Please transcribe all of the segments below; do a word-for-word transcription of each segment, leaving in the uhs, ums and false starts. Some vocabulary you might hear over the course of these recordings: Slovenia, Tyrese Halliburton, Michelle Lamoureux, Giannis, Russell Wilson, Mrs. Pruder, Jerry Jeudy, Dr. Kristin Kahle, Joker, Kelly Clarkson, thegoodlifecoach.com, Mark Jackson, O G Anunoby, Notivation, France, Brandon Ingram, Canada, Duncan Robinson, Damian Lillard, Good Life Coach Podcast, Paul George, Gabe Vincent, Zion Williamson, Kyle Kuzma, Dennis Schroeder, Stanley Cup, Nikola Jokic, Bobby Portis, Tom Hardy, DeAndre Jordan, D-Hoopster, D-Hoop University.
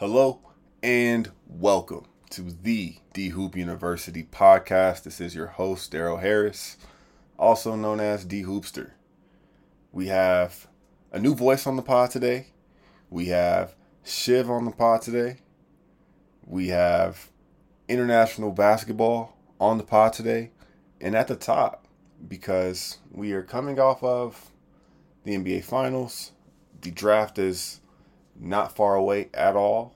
Hello and welcome to the D-Hoop University podcast. This is your host, Daryl Harris, also known as D-Hoopster. We have a new voice on the pod today. We have Shiv on the pod today. We have international basketball on the pod today. And at the top, because we are coming off of the N B A Finals, the draft is not far away at all.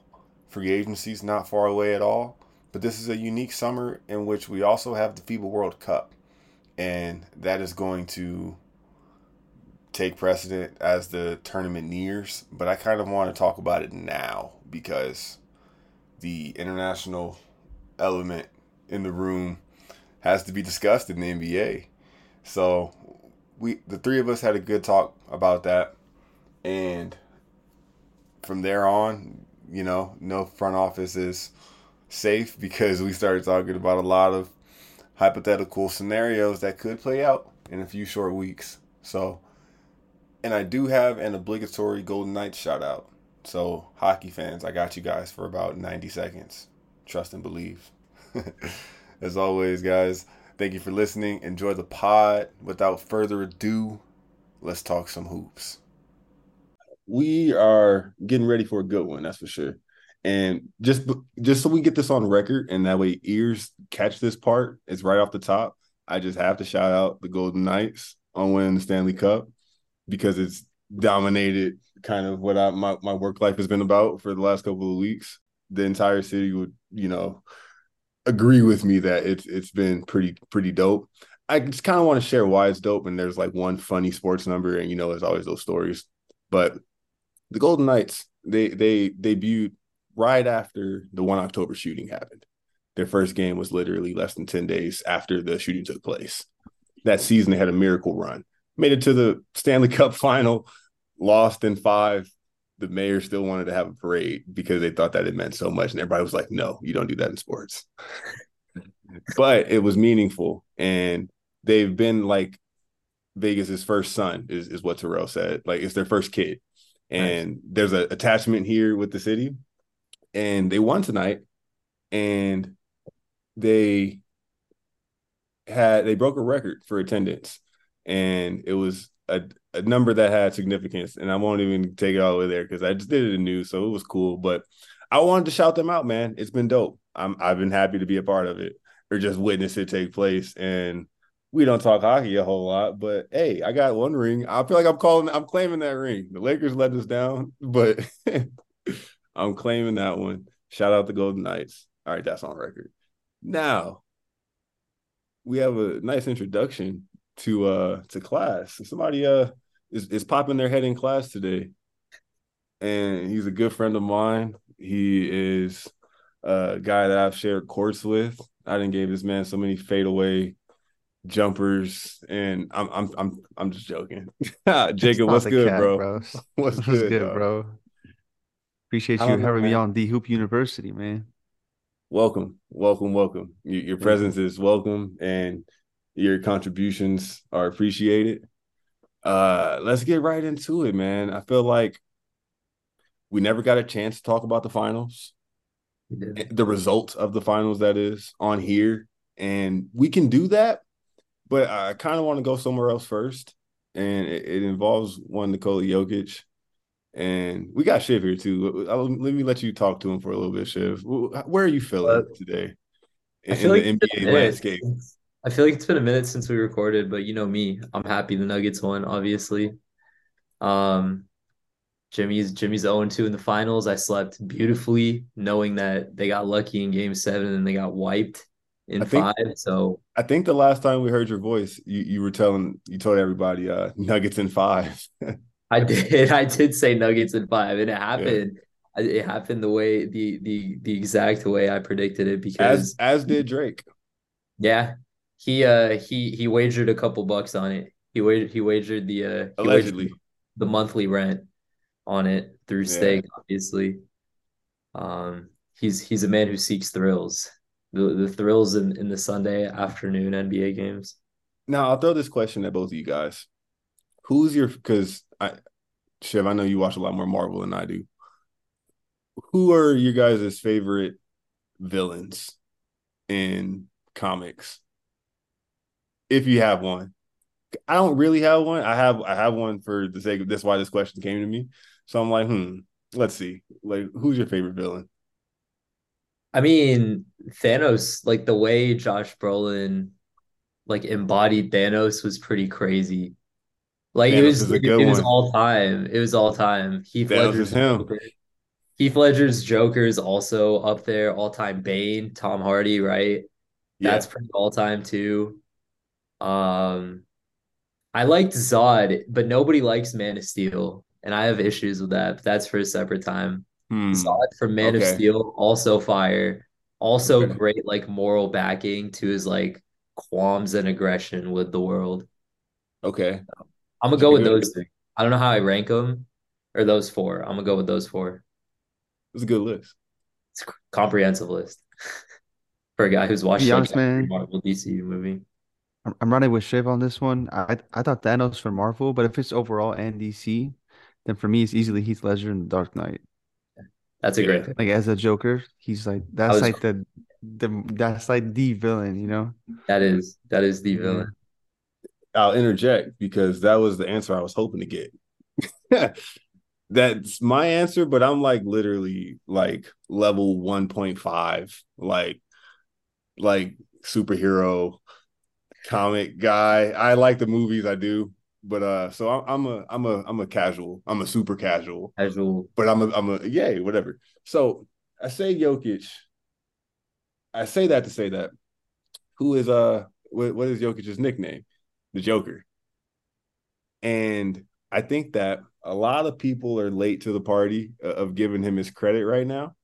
Free agency's not far away at all. But this is a unique summer in which we also have the FIBA World Cup. And that is going to take precedent as the tournament nears. But I kind of want to talk about it now because the international element in the room has to be discussed in the N B A. So we, the three of us had a good talk about that. And from there on, you know, no front office is safe because we started talking about a lot of hypothetical scenarios that could play out in a few short weeks. So, and I do have an obligatory Golden Knights shout out. So, hockey fans, I got you guys for about ninety seconds. Trust and believe. As always, guys, thank you for listening. Enjoy the pod. Without further ado, let's talk some hoops. We are getting ready for a good one, that's for sure. And just just so we get this on record and that way ears catch this part, it's right off the top. I just have to shout out the Golden Knights on winning the Stanley Cup because it's dominated kind of what I, my, my work life has been about for the last couple of weeks. The entire city would, you know, agree with me that it's it's been pretty, pretty dope. I just kind of want to share why it's dope, and there's like one funny sports number, and, you know, there's always those stories. But the Golden Knights, they they debuted right after the one October shooting happened. Their first game was literally less than ten days after the shooting took place. That season, they had a miracle run. Made it to the Stanley Cup final, lost in five. The mayor still wanted to have a parade because they thought that it meant so much. And everybody was like, no, you don't do that in sports. But it was meaningful. And they've been like Vegas's first son is, is what Terrell said. Like, it's their first kid. And there's an attachment here with the city, and they won tonight, and they had they broke a record for attendance, and it was a, a number that had significance. And I won't even take it all the way there because I just did it in news, so it was cool. But I wanted to shout them out, man. It's been dope. I'm I've been happy to be a part of it or just witness it take place. And we don't talk hockey a whole lot, but hey, I got one ring. I feel like I'm calling, I'm claiming that ring. The Lakers let us down, but I'm claiming that one. Shout out the Golden Knights. All right, that's on record. Now, we have a nice introduction to uh to class. Somebody uh is, is popping their head in class today, and he's a good friend of mine. He is a guy that I've shared courts with. I done gave this man so many fadeaway jumpers, and I'm I'm I'm I'm just joking. Jacob, what's good, cat, bro? bro? What's good, what's good bro? Appreciate you having me on D-Hoop University, man. Welcome, welcome, welcome. Your, your presence is welcome, and your contributions are appreciated. Uh, let's get right into it, man. I feel like we never got a chance to talk about the finals, the results of the finals, that is, on here, and we can do that. But I kind of want to go somewhere else first, and it, it involves one Nikola Jokic, and we got Shiv here too. I'll, let me let you talk to him for a little bit, Shiv. Where are you feeling uh, today in, feel in like the N B A landscape? I feel like it's been a minute since we recorded, but you know me, I'm happy the Nuggets won, obviously. Um, Jimmy's Jimmy's oh and two in the finals. I slept beautifully, knowing that they got lucky in Game Seven and they got wiped in I five, think, so I think the last time we heard your voice, you, you were telling you told everybody uh, Nuggets in five. I did, I did say Nuggets in five, and it happened. Yeah. It happened the way the the the exact way I predicted it because as, as did Drake. Yeah, he uh he he wagered a couple bucks on it. He wagered he wagered the uh, he allegedly wagered the monthly rent on it through stake, yeah. Obviously. Um, he's he's a man who seeks thrills. The, the thrills in, in the Sunday afternoon N B A games. Now, I'll throw this question at both of you guys. Who's your – because, I, Shiv, I know you watch a lot more Marvel than I do. who are your guys' favorite villains in comics? If you have one. I don't really have one. I have I have one for the sake of that's why this question came to me. So I'm like, hmm, let's see. Like, who's your favorite villain? I mean, Thanos, like the way Josh Brolin like embodied Thanos was pretty crazy. Like Thanos it was it, it was all time. It was all time. Heath Ledger's him. Heath Ledger's Joker is also up there, all time. Bane, Tom Hardy, right? Yeah. That's pretty all time too. Um I liked Zod, but nobody likes Man of Steel, and I have issues with that, but that's for a separate time. Hmm. Zod from Man okay. of Steel, also fire, also okay. great like moral backing to his like qualms and aggression with the world. Okay. So, I'm going to go with those three. I don't know how I rank them, or those four. I'm going to go with those four. It's a good list. It's a comprehensive list for a guy who's watched every Marvel D C U movie. I'm running with Shiv on this one. I I thought Thanos for Marvel, but if it's overall and D C, then for me it's easily Heath Ledger in The Dark Knight. That's a great. Pick. Like as a Joker, he's like that's was, like the the that's like the villain, you know. That is that is the villain. I'll interject because that was the answer I was hoping to get. That's my answer, but I'm like literally like level one point five, like like superhero. Comic guy. I like the movies, I do, but uh, so I'm, I'm a I'm a I'm a casual. I'm a super casual. Casual, but I'm a I'm a yay whatever. So I say Jokic. I say that to say that who is uh what, what is Jokic's nickname? The Joker. And I think that a lot of people are late to the party of giving him his credit right now,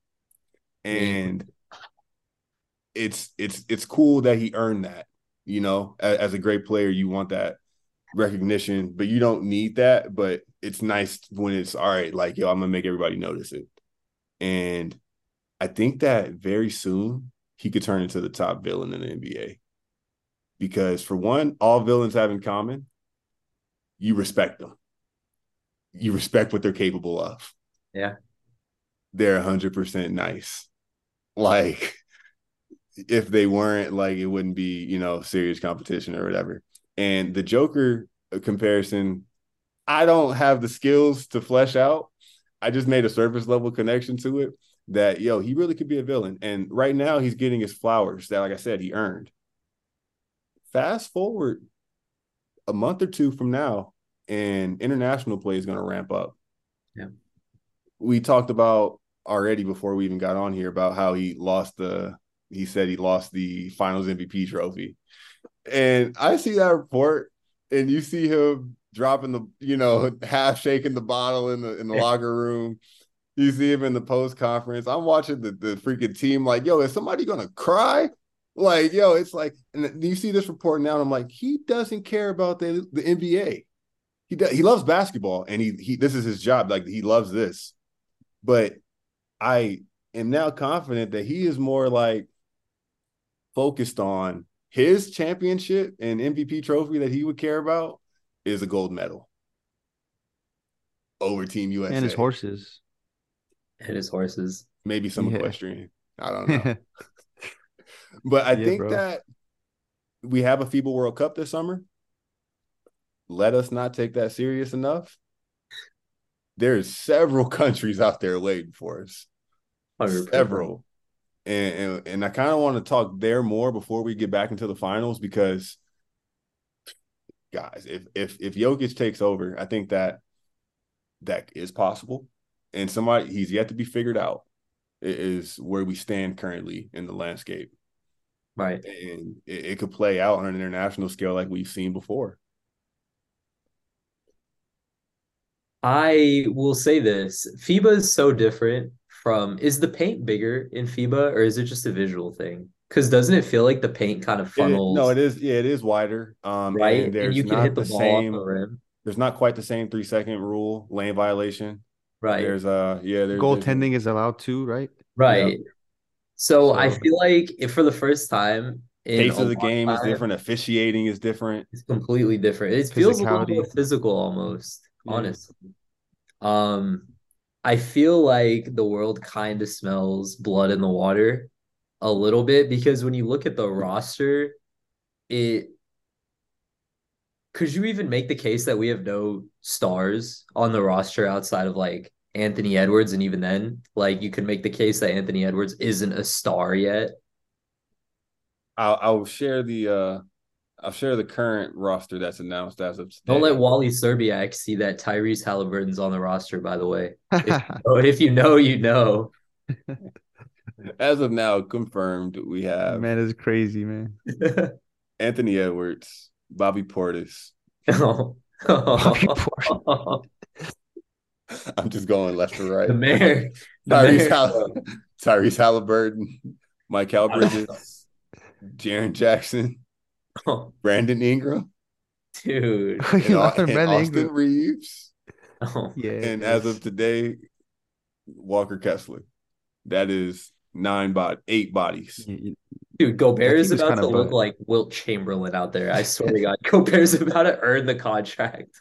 and mm. it's it's it's cool that he earned that. You know, as a great player, you want that recognition, but you don't need that. But it's nice when it's all right, like, yo, I'm going to make everybody notice it. And I think that very soon he could turn into the top villain in the N B A. Because for one, all villains have in common, you respect them. You respect what they're capable of. Yeah. They're one hundred percent nice. Like... if they weren't, like, it wouldn't be, you know, serious competition or whatever. And the Joker comparison, I don't have the skills to flesh out. I just made a surface level connection to it that, yo, he really could be a villain. And right now he's getting his flowers that, like I said, he earned. Fast forward a month or two from now, and international play is going to ramp up. Yeah. We talked about already before we even got on here about how he lost the – he said he lost the Finals M V P trophy. And I see that report, and you see him dropping the, you know, half shaking the bottle in the in the yeah. locker room. You see him in the post-conference. I'm watching the, the freaking team like, yo, is somebody going to cry? Like, yo, it's like, and you see this report now, and I'm like, he doesn't care about the, the N B A. He does, he loves basketball, and he he this is his job. Like, he loves this. But I am now confident that he is more like, focused on his championship and M V P trophy that he would care about is a gold medal over Team U S A. And his horses. And his horses. Maybe some yeah. equestrian. I don't know. But I yeah, think bro. that we have a FIBA World Cup this summer. Let us not take that serious enough. There's several countries out there waiting for us. one hundred percent. Several. And, and and I kind of want to talk there more before we get back into the finals because, guys, if if if Jokic takes over, I think that that is possible. And somebody he's yet to be figured out is where we stand currently in the landscape. Right. And it, it could play out on an international scale like we've seen before. I will say this. FIBA is so different. From is the paint bigger in FIBA or is it just a visual thing? Because doesn't it feel like the paint kind of funnels? It, no, it is. Yeah, it is wider. Um, right, and, there's and you can not hit the, the ball same, off the rim. There's not quite the same three second rule, lane violation. Right. There's uh yeah. There's, goaltending there's, is allowed too, right? Right. Yeah. So, so I feel like if for the first time, in pace of the game time, is different. Officiating is different. It's completely different. It feels a little more physical almost. Yeah. Honestly. Um. I feel like the world kind of smells blood in the water a little bit, because when you look at the roster, it could you even make the case that we have no stars on the roster outside of like Anthony Edwards? And even then, like, you could make the case that Anthony Edwards isn't a star yet. I'll, I'll share the uh, I'll share the current roster that's announced as of today. Don't let Wally Szczerbiak see that Tyrese Halliburton's on the roster, by the way. If, if you know, you know. As of now, confirmed, we have. Man, it's crazy, man. Anthony Edwards, Bobby Portis. Oh. Bobby Portis. I'm just going left to right. The mayor. The Tyrese, mayor. Hall- Tyrese Halliburton, Mikal Bridges, Jaren Jackson, oh. Brandon Ingram. Dude. And, all, and Austin Ingram. Reeves. Oh, yeah. And as of today, Walker Kessler. That is nine bod- eight bodies. Dude, Gobert is about to look bad. Like Wilt Chamberlain out there. I swear to God. Gobert's about to earn the contract.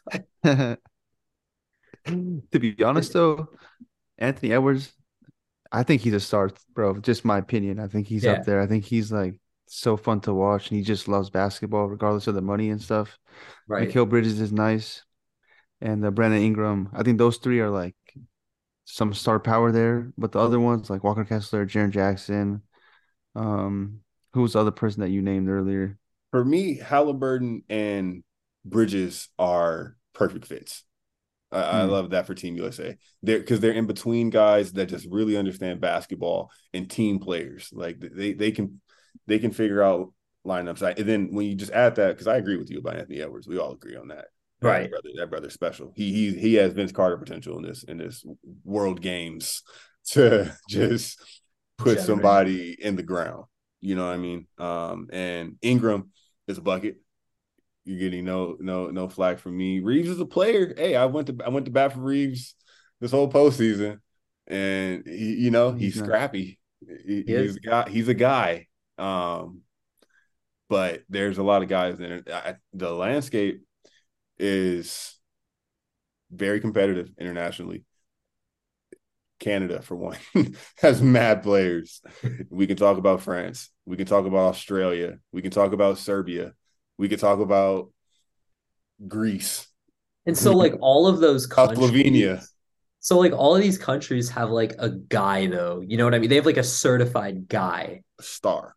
To be honest, though, Anthony Edwards, I think he's a star, bro. Just my opinion. I think he's yeah. up there. I think he's, like, so fun to watch, and he just loves basketball regardless of the money and stuff. Right. Mikal Bridges is nice. And uh, Brandon Ingram. I think those three are, like, some star power there. But the other ones, like Walker Kessler, Jaren Jackson, um, who was the other person that you named earlier? For me, Halliburton and Bridges are perfect fits. I, I mm. love that for Team U S A. They're because they're in between guys that just really understand basketball and team players. Like they they can they can figure out lineups. I, and then when you just add that, because I agree with you about Anthony Edwards, we all agree on that. Right, that brother, that brother's special. He he he has Vince Carter potential in this in this World Games to just put Generate. somebody in the ground. You know what I mean? Um, and Ingram is a bucket. You're getting no no no flack from me. Reeves is a player. Hey, I went to I went to bat for Reeves this whole postseason, and he, you know he's, he's scrappy. He, he he's a guy. He's a guy. Um, but there's a lot of guys in it. I, the landscape is very competitive internationally. Canada, for one, has mad players. We can talk about France. We can talk about Australia. We can talk about Serbia. We could talk about Greece. And so, like, all of those countries. Slovenia. So, like, all of these countries have, like, a guy, though. You know what I mean? They have, like, a certified guy. A star.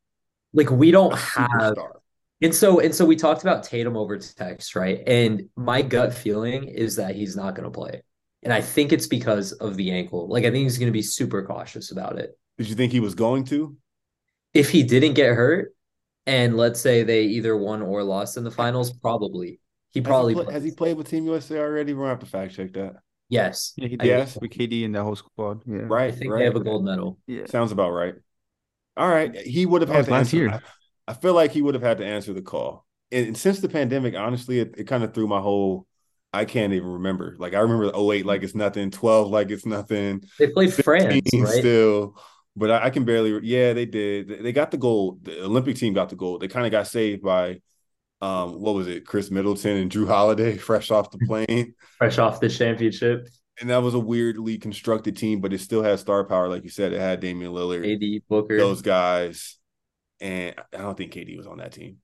Like, we don't a have. And so, and so we talked about Tatum over text, right? And my gut feeling is that he's not going to play. And I think it's because of the ankle. Like, I think he's going to be super cautious about it. Did you think he was going to? If he didn't get hurt? And let's say they either won or lost in the finals, probably. He probably has he, play, has he played with Team U S A already? We're going to have to fact check that. Yes. Yeah, he did. Yes, with K D and the whole squad. Yeah. Right, I think right. They have a gold medal. Yeah. Sounds about right. All right. He would have had to answer. I, I feel like he would have had to answer the call. And, and since the pandemic, honestly, it, it kind of threw my whole – I can't even remember. Like, I remember oh eight like it's nothing, twelve like it's nothing. They played France, right? Still. But I can barely – yeah, they did. They got the gold. The Olympic team got the gold. They kind of got saved by, um, what was it, Khris Middleton and Drew Holiday fresh off the plane. Fresh off the championship. And that was a weirdly constructed team, but it still had star power. Like you said, it had Damian Lillard. K D, Booker. Those guys. And I don't think K D was on that team.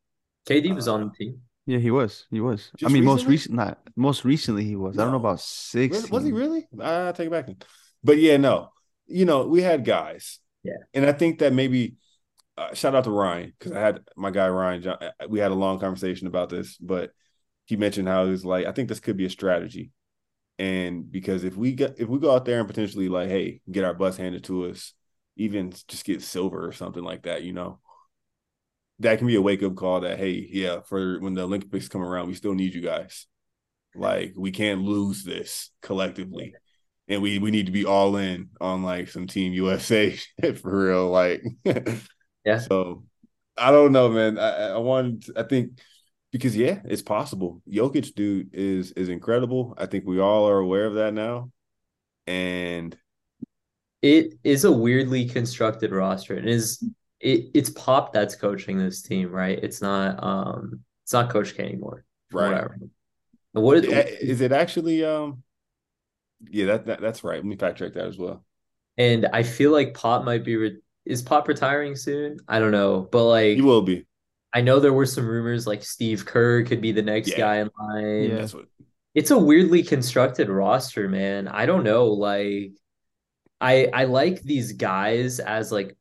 K D was uh, on the team. Yeah, he was. He was. Just I mean, recently? most recent – not most recently he was. No. I don't know about six. Really? Was he really? I'll take it back then. But, yeah, no. You know, we had guys. Yeah. And I think that maybe uh, – shout out to Ryan, because I had my guy Ryan John, we had a long conversation about this, but he mentioned how he was like, I think this could be a strategy. And because if we get, if we go out there and potentially like, hey, get our butts handed to us, even just get silver or something like that, you know, that can be a wake-up call that, hey, yeah, for when the Olympics come around, we still need you guys. Like, we can't lose this collectively. Yeah. And we, we need to be all in on, like, some Team U S A shit for real. Like, yeah. So, I don't know, man. I, I wanted – I think – because, yeah, it's possible. Jokic, dude, is is incredible. I think we all are aware of that now. And – it is a weirdly constructed roster. It is, it, it's Pop that's coaching this team, right? It's not um, it's not Coach K anymore. Right. Whatever. What is, is it actually um, – Yeah, that, that that's right. Let me fact check that as well. And I feel like Pop might be re- is Pop retiring soon? I don't know, but like he will be. I know there were some rumors like Steve Kerr could be the next yeah. guy in line. Yeah, that's what. It's a weirdly constructed roster, man. I don't know. Like, I I like these guys as like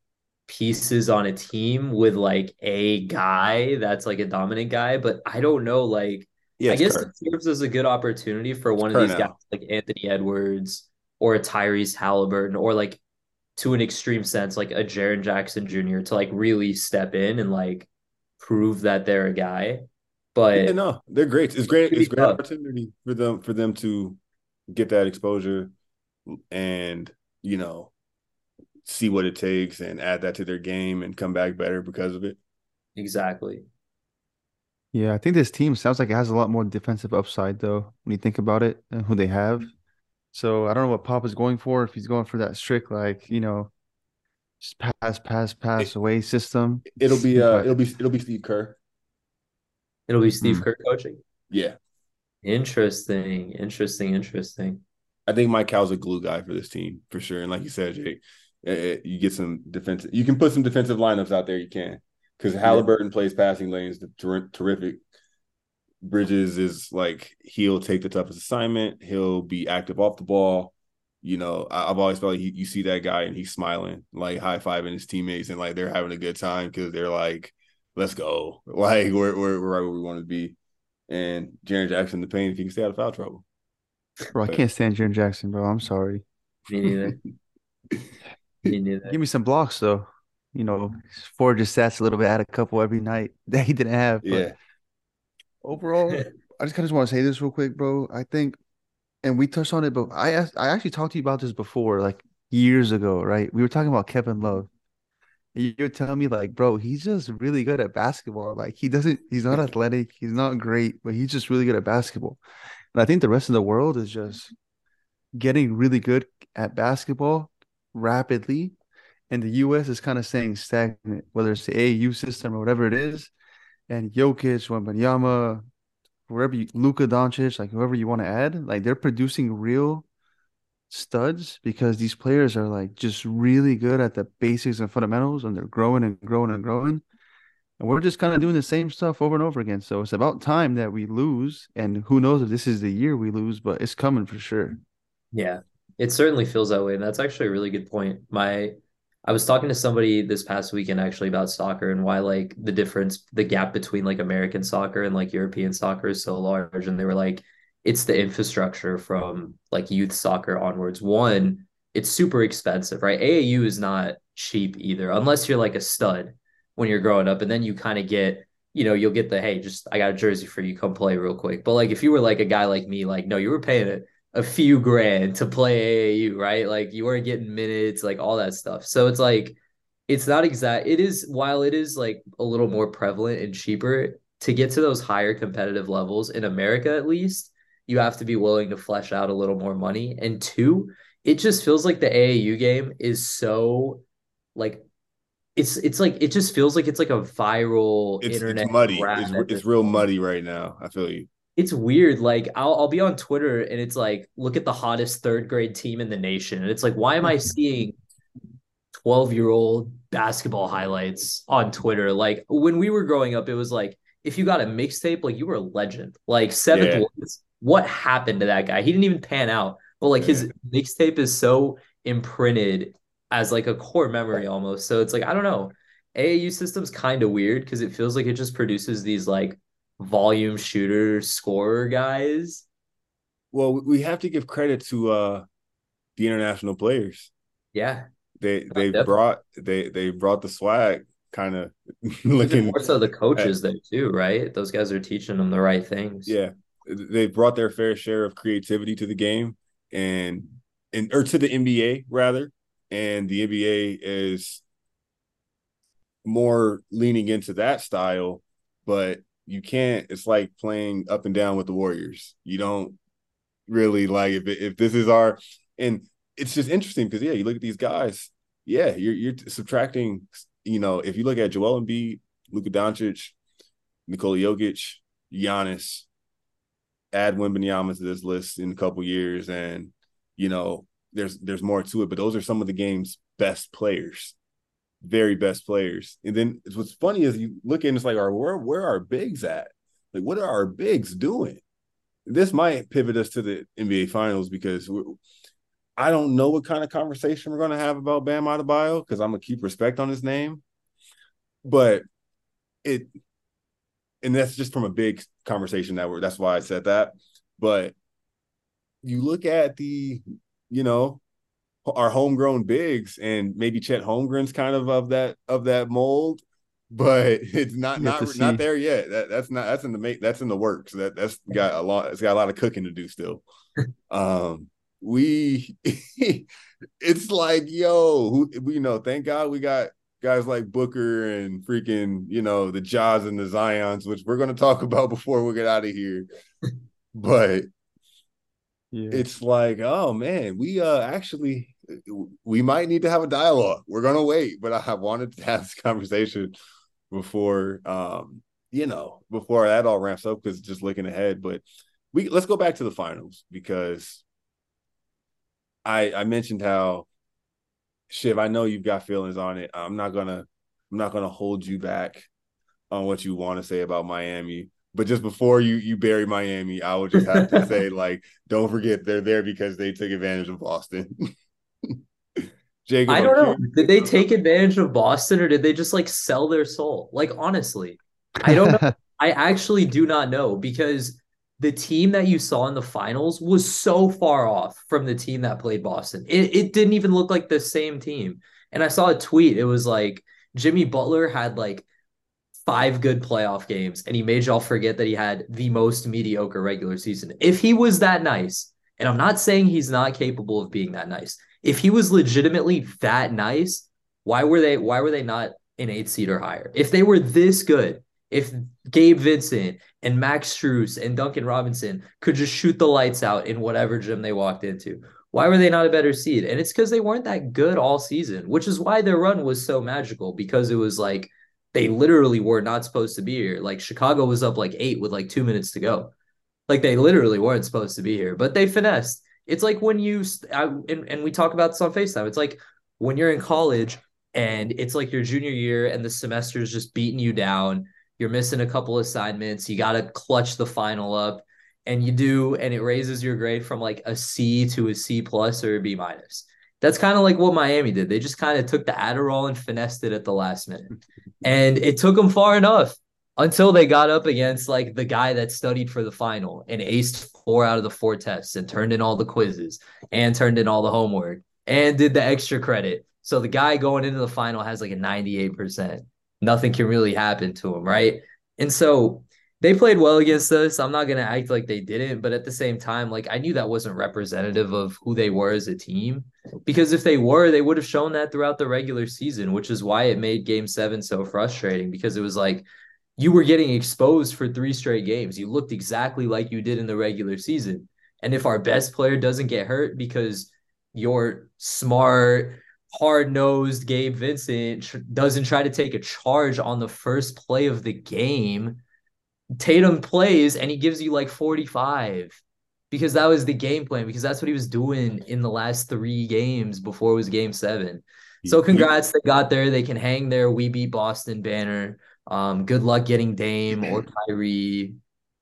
pieces on a team with like a guy that's like a dominant guy, but I don't know. Like, yeah, I guess it serves as a good opportunity for one of these guys like Anthony Edwards or a Tyrese Halliburton or like to an extreme sense like a Jaren Jackson Junior to like really step in and like prove that they're a guy. But yeah, no, they're great. It's great. It's great opportunity for them for them to get that exposure and you know see what it takes and add that to their game and come back better because of it. Exactly. Yeah, I think this team sounds like it has a lot more defensive upside though when you think about it and who they have. So I don't know what Pop is going for, if he's going for that strict like you know just pass, pass, pass it, away system. It'll be uh, it'll be it'll be Steve Kerr. It'll be Steve mm. Kerr coaching. Yeah. Interesting, interesting, interesting. I think Mike Cowell's a glue guy for this team for sure. And like you said, Jake, uh, you get some defensive. You can put some defensive lineups out there. You can because Halliburton yeah. plays passing lanes. Ter- terrific. Bridges is like he'll take the toughest assignment. He'll be active off the ball. You know, I- I've always felt like he- you see that guy and he's smiling, like high fiving his teammates, and like they're having a good time because they're like, let's go. Like, we're, we're, we're right where we want to be. And Jaren Jackson, the pain, if he can stay out of foul trouble. Bro, but. I can't stand Jaren Jackson, bro. I'm sorry. Me neither. Me neither. Give me some blocks, though. You know, Ford just sats a little bit, had a couple every night that he didn't have. But yeah. Overall, I just kind of want to say this real quick, bro. I think, and we touched on it, but I, asked, I actually talked to you about this before, like years ago, right? We were talking about Kevin Love. You're telling me, like, bro, he's just really good at basketball. Like, he doesn't – he's not athletic. He's not great, but he's just really good at basketball. And I think the rest of the world is just getting really good at basketball rapidly, and the U S is kind of staying stagnant, whether it's the A A U system or whatever it is. And Jokic, Wembanyama, wherever you – Luka Doncic, like, whoever you want to add, like, they're producing real – studs because these players are like just really good at the basics and fundamentals, and they're growing and growing and growing, and we're just kind of doing the same stuff over and over again. So it's about time that we lose, and who knows if this is the year we lose, but it's coming for sure. Yeah, it certainly feels that way, and that's actually a really good point. My I was talking to somebody this past weekend actually about soccer and why like the difference, the gap between like American soccer and like European soccer is so large, and they were like, it's the infrastructure from like youth soccer onwards. One, it's super expensive, right? A A U is not cheap either, unless you're like a stud when you're growing up. And then you kind of get, you know, you'll get the, hey, just, I got a jersey for you, come play real quick. But like, if you were like a guy like me, like, no, you were paying a, a few grand to play A A U, right? Like you weren't getting minutes, like all that stuff. So it's like, it's not exact. It is, while it is like a little more prevalent and cheaper to get to those higher competitive levels in America, at least, you have to be willing to flesh out a little more money. And two, it just feels like the A A U game is so like, it's, it's like, it just feels like it's like a viral it's, internet. It's muddy. It's, it's real muddy right now. I feel you. It's weird. Like I'll, I'll be on Twitter and it's like, look at the hottest third grade team in the nation. And it's like, why am I seeing twelve year old basketball highlights on Twitter? Like when we were growing up, it was like, if you got a mixtape, like you were a legend, like seventh yeah. Wins, what happened to that guy? He didn't even pan out. But like yeah. his mixtape is so imprinted as like a core memory almost. So it's like, I don't know. A A U system's kind of weird because it feels like it just produces these like volume shooter scorer guys. Well, we have to give credit to uh, the international players. Yeah. They no, they definitely. brought they they brought the swag kind of looking more so the coaches at, though too, right? Those guys are teaching them the right things. Yeah. They brought their fair share of creativity to the game and, and or to the N B A rather. And the N B A is more leaning into that style, but you can't, it's like playing up and down with the Warriors. You don't really like if, it, if this is our, and it's just interesting because yeah, you look at these guys. Yeah. You're, you're subtracting, you know, if you look at Joel Embiid, Luka Doncic, Nikola Jokic, Giannis, add Wembanyama to this list in a couple years, and you know, there's there's more to it. But those are some of the game's best players, very best players. And then what's funny is you look at it, it's like, our, where, where are our bigs at? Like, what are our bigs doing? This might pivot us to the N B A Finals, because we, I don't know what kind of conversation we're going to have about Bam Adebayo, because I'm going to keep respect on his name. But it – and that's just from a big conversation that we're – that's why I said that. But you look at the, you know, our homegrown bigs, and maybe Chet Holmgren's kind of of that of that mold, but it's not not not there yet. That that's not that's in the make that's in the works. That that's got a lot. It's got a lot of cooking to do still. Um, we, it's like yo, who you know. Thank God we got guys like Booker and freaking you know the Jaws and the Zions, which we're gonna talk about before we get out of here. But yeah. It's like, oh man, we uh actually we might need to have a dialogue. We're gonna wait, but I wanted to have this conversation before um you know before that all ramps up, because just looking ahead. But we let's go back to the finals, because I I mentioned how, Shiv, I know you've got feelings on it. I'm not gonna I'm not gonna hold you back on what you want to say about Miami. But just before you you bury Miami, I would just have to say, like, don't forget they're there because they took advantage of Boston. Jacob, I don't know. Did they take advantage of Boston, or did they just, like, sell their soul? Like, honestly, I don't know. I actually do not know, because the team that you saw in the finals was so far off from the team that played Boston. It, it didn't even look like the same team. And I saw a tweet. It was like Jimmy Butler had, like, five good playoff games, and he made y'all forget that he had the most mediocre regular season. If he was that nice, and I'm not saying he's not capable of being that nice, if he was legitimately that nice, why were they why were they not an eight seed or higher? If they were this good, if Gabe Vincent and Max Strus and Duncan Robinson could just shoot the lights out in whatever gym they walked into, why were they not a better seed? And it's because they weren't that good all season, which is why their run was so magical, because it was like, they literally were not supposed to be here. Like, Chicago was up like eight with like two minutes to go. Like, they literally weren't supposed to be here, but they finessed. It's like when you, I, and, and we talk about this on FaceTime, it's like when you're in college and it's like your junior year and the semester is just beating you down. You're missing a couple assignments. You got to clutch the final up, and you do, and it raises your grade from like a C to a C plus or a B minus. That's kind of like what Miami did. They just kind of took the Adderall and finessed it at the last minute. And it took them far enough until they got up against like the guy that studied for the final and aced four out of the four tests and turned in all the quizzes and turned in all the homework and did the extra credit. So the guy going into the final has like a ninety-eight percent. Nothing can really happen to him, right? And so they played well against us. I'm not going to act like they didn't, but at the same time, like, I knew that wasn't representative of who they were as a team, because if they were, they would have shown that throughout the regular season, which is why it made game seven so frustrating, because it was like you were getting exposed for three straight games. You looked exactly like you did in the regular season. And if our best player doesn't get hurt because your smart, hard-nosed Gabe Vincent doesn't try to take a charge on the first play of the game, Tatum plays and he gives you like forty-five, because that was the game plan, because that's what he was doing in the last three games before it was game seven. So congrats, they got there. They can hang their We Beat Boston banner. Um, good luck getting Dame or Kyrie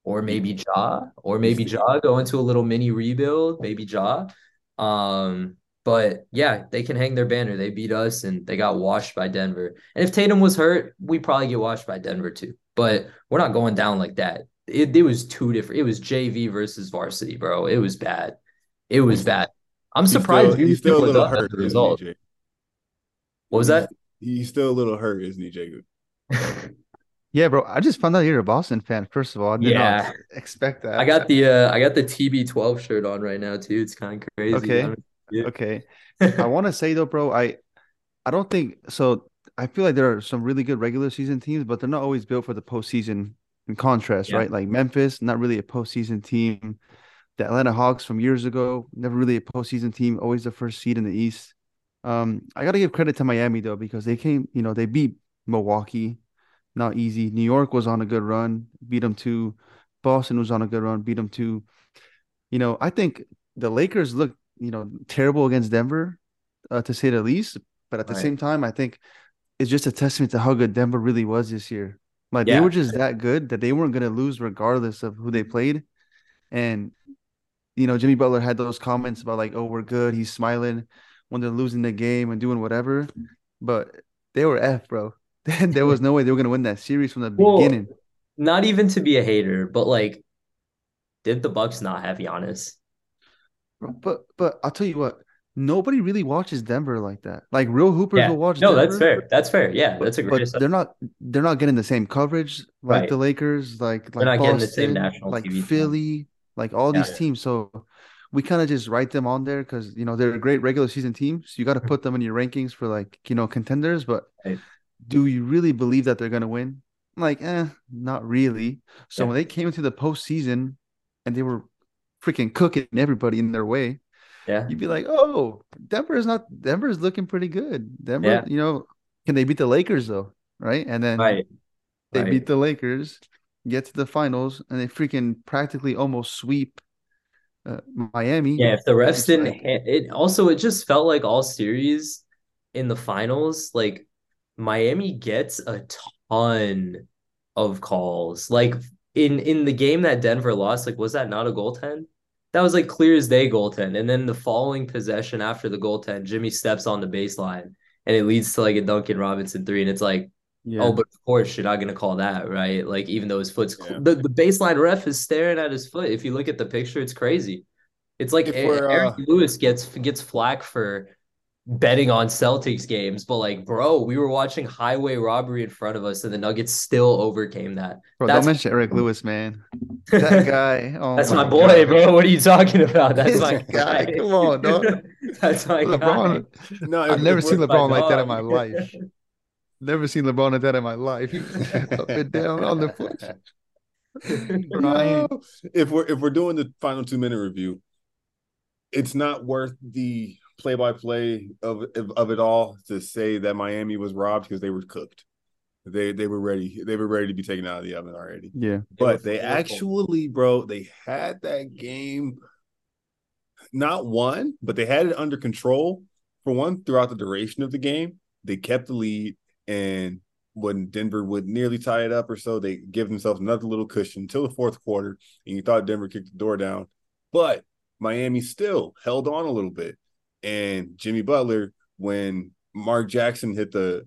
or maybe Ja, or maybe Ja go into a little mini rebuild, maybe Ja. Um, but yeah, they can hang their banner. They beat us and they got washed by Denver. And if Tatum was hurt, we probably get washed by Denver too. But we're not going down like that. It, it was two different. It was J V versus varsity, bro. It was bad. It was bad. I'm surprised he's still, he's still a little hurt. Result. He, what was he's, that? He's still a little hurt, isn't he, Jacob? Yeah, bro. I just found out you're a Boston fan. First of all, I did yeah. not expect that. I got the uh, I got the T B twelve shirt on right now too. It's kind of crazy. Okay, I yeah. okay. I want to say though, bro, I I don't think so. I feel like there are some really good regular season teams, but they're not always built for the postseason. In contrast, yeah. right? Like Memphis, not really a postseason team. The Atlanta Hawks from years ago, never really a postseason team. Always the first seed in the East. Um, I got to give credit to Miami though, because they came. You know, they beat Milwaukee, not easy. New York was on a good run, beat them too. Boston was on a good run, beat them too. You know, I think the Lakers looked you know, terrible against Denver, uh, to say the least. But at the right. same time, I think it's just a testament to how good Denver really was this year. Like yeah. they were just that good that they weren't going to lose regardless of who they played. And, you know, Jimmy Butler had those comments about like, oh, we're good. He's smiling when they're losing the game and doing whatever. But they were F, bro. There was no way they were going to win that series from the well, beginning. Not even to be a hater, but like, did the Bucks not have Giannis? But but I'll tell you what, nobody really watches Denver like that. Like real hoopers yeah. will watch. No, Denver, that's fair. That's fair. Yeah, but, that's a great. But assessment. they're not they're not getting the same coverage like right. the Lakers, like they're like not Boston, getting the same national like T V Philly, team. like all yeah. these teams. So we kind of just write them on there because you know they're a great regular season team. So you got to put them in your rankings for like you know contenders. But right. do you really believe that they're gonna win? Like, eh, not really. So yeah. when they came into the postseason and they were freaking cooking everybody in their way, yeah, you'd be like, oh, Denver is not Denver is looking pretty good. Denver, yeah. you know, can they beat the Lakers though? Right. And then right. they right. beat the Lakers, get to the finals, and they freaking practically almost sweep uh, Miami. Yeah, if the refs didn't like, hand, it also it just felt like all series in the finals, like Miami gets a ton of calls. Like in in the game that Denver lost, like was that not a goaltend? That was like clear as day goaltend. And then the following possession after the goaltend, Jimmy steps on the baseline and it leads to like a Duncan Robinson three. And it's like, yeah. oh, but of course, you're not going to call that, right? Like, even though his foot's yeah. the, the baseline ref is staring at his foot. If you look at the picture, it's crazy. It's like Aaron, uh... Eric Lewis gets gets flack for betting on Celtics games, but like, bro, we were watching highway robbery in front of us and the Nuggets still overcame that. Bro, that's... don't mention Eric Lewis, man. That guy. Oh that's my, my boy, God. Bro. What are you talking about? That's my guy. Come on, dog. That's my LeBron. Guy. No, I've never seen LeBron like dog. that in my life. Never seen LeBron like that in my life. Up and down on the foot. Brian. No. If we're if we're doing the final two minute review, it's not worth the play-by-play of of it all to say that Miami was robbed because they were cooked. They they were ready. They were ready to be taken out of the oven already. Yeah, but they beautiful. actually, bro, they had that game not won, but they had it under control for one throughout the duration of the game. They kept the lead, and when Denver would nearly tie it up or so, they give themselves another little cushion until the fourth quarter, and you thought Denver kicked the door down, but Miami still held on a little bit. And Jimmy Butler, when Mark Jackson hit the